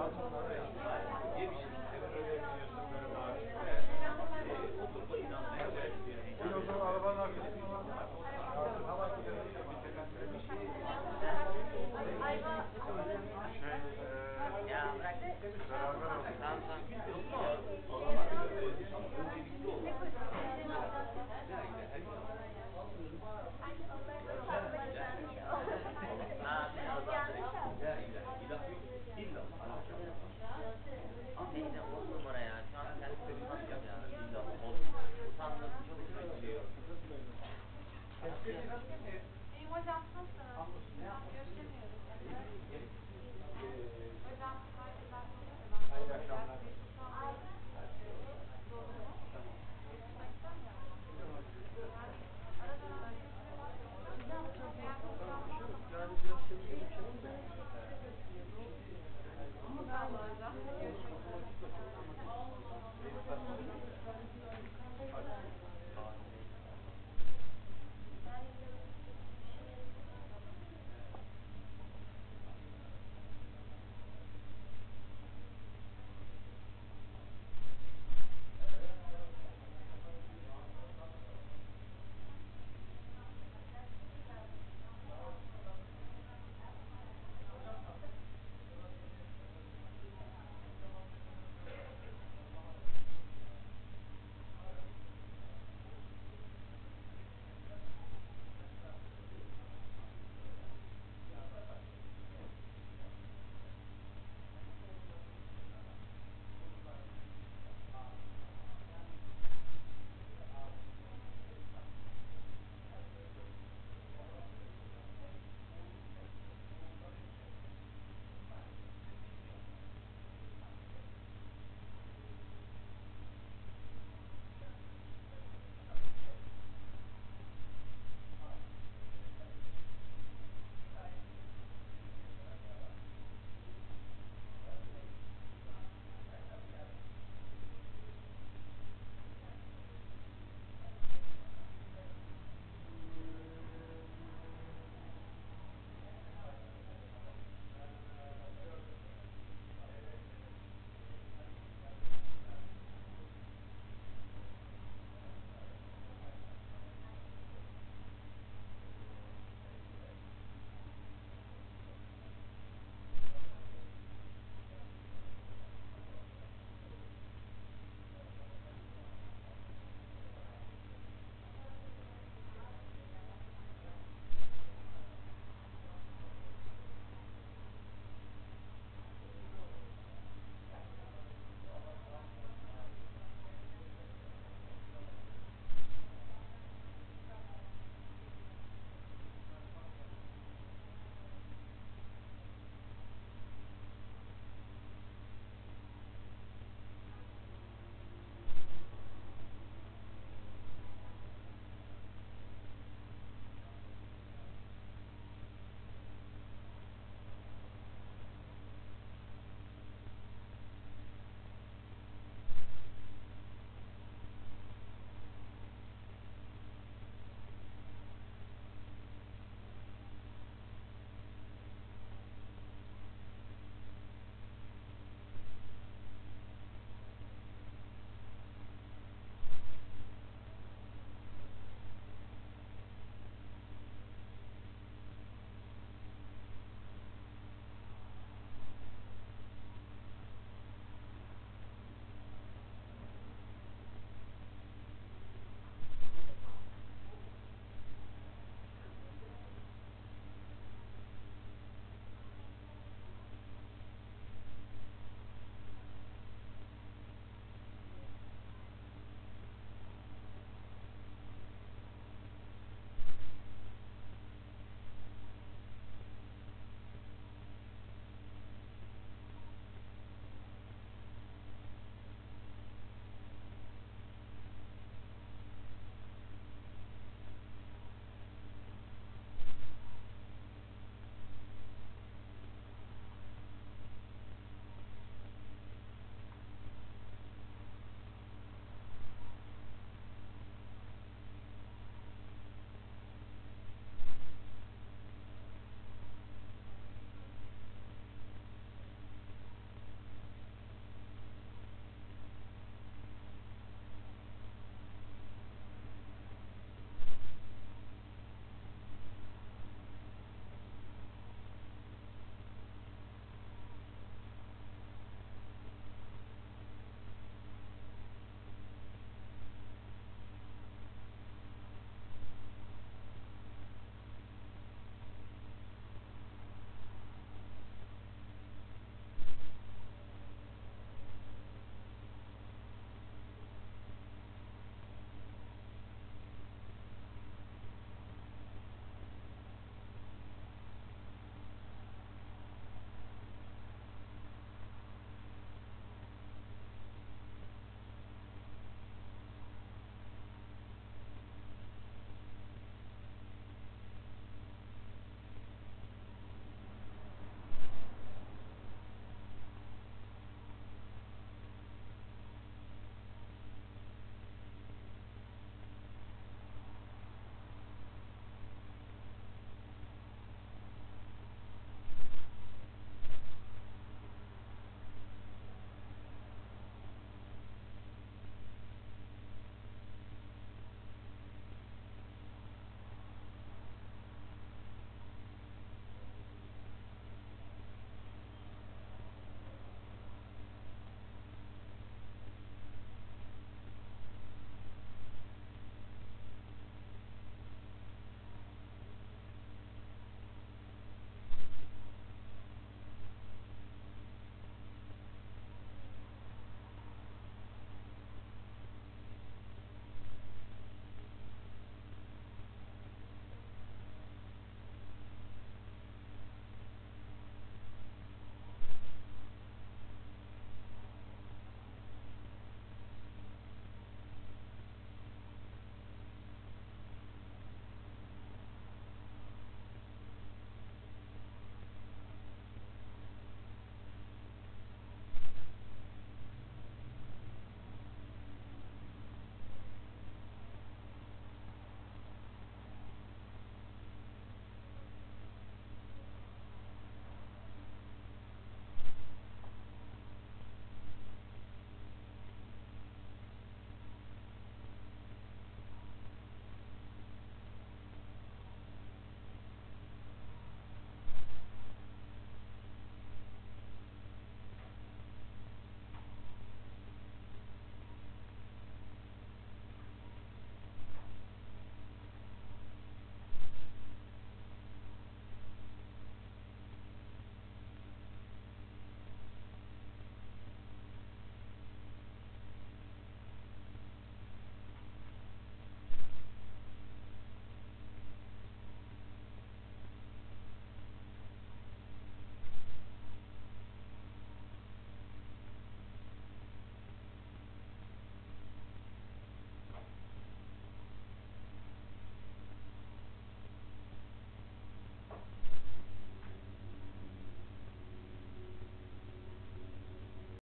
Thank you.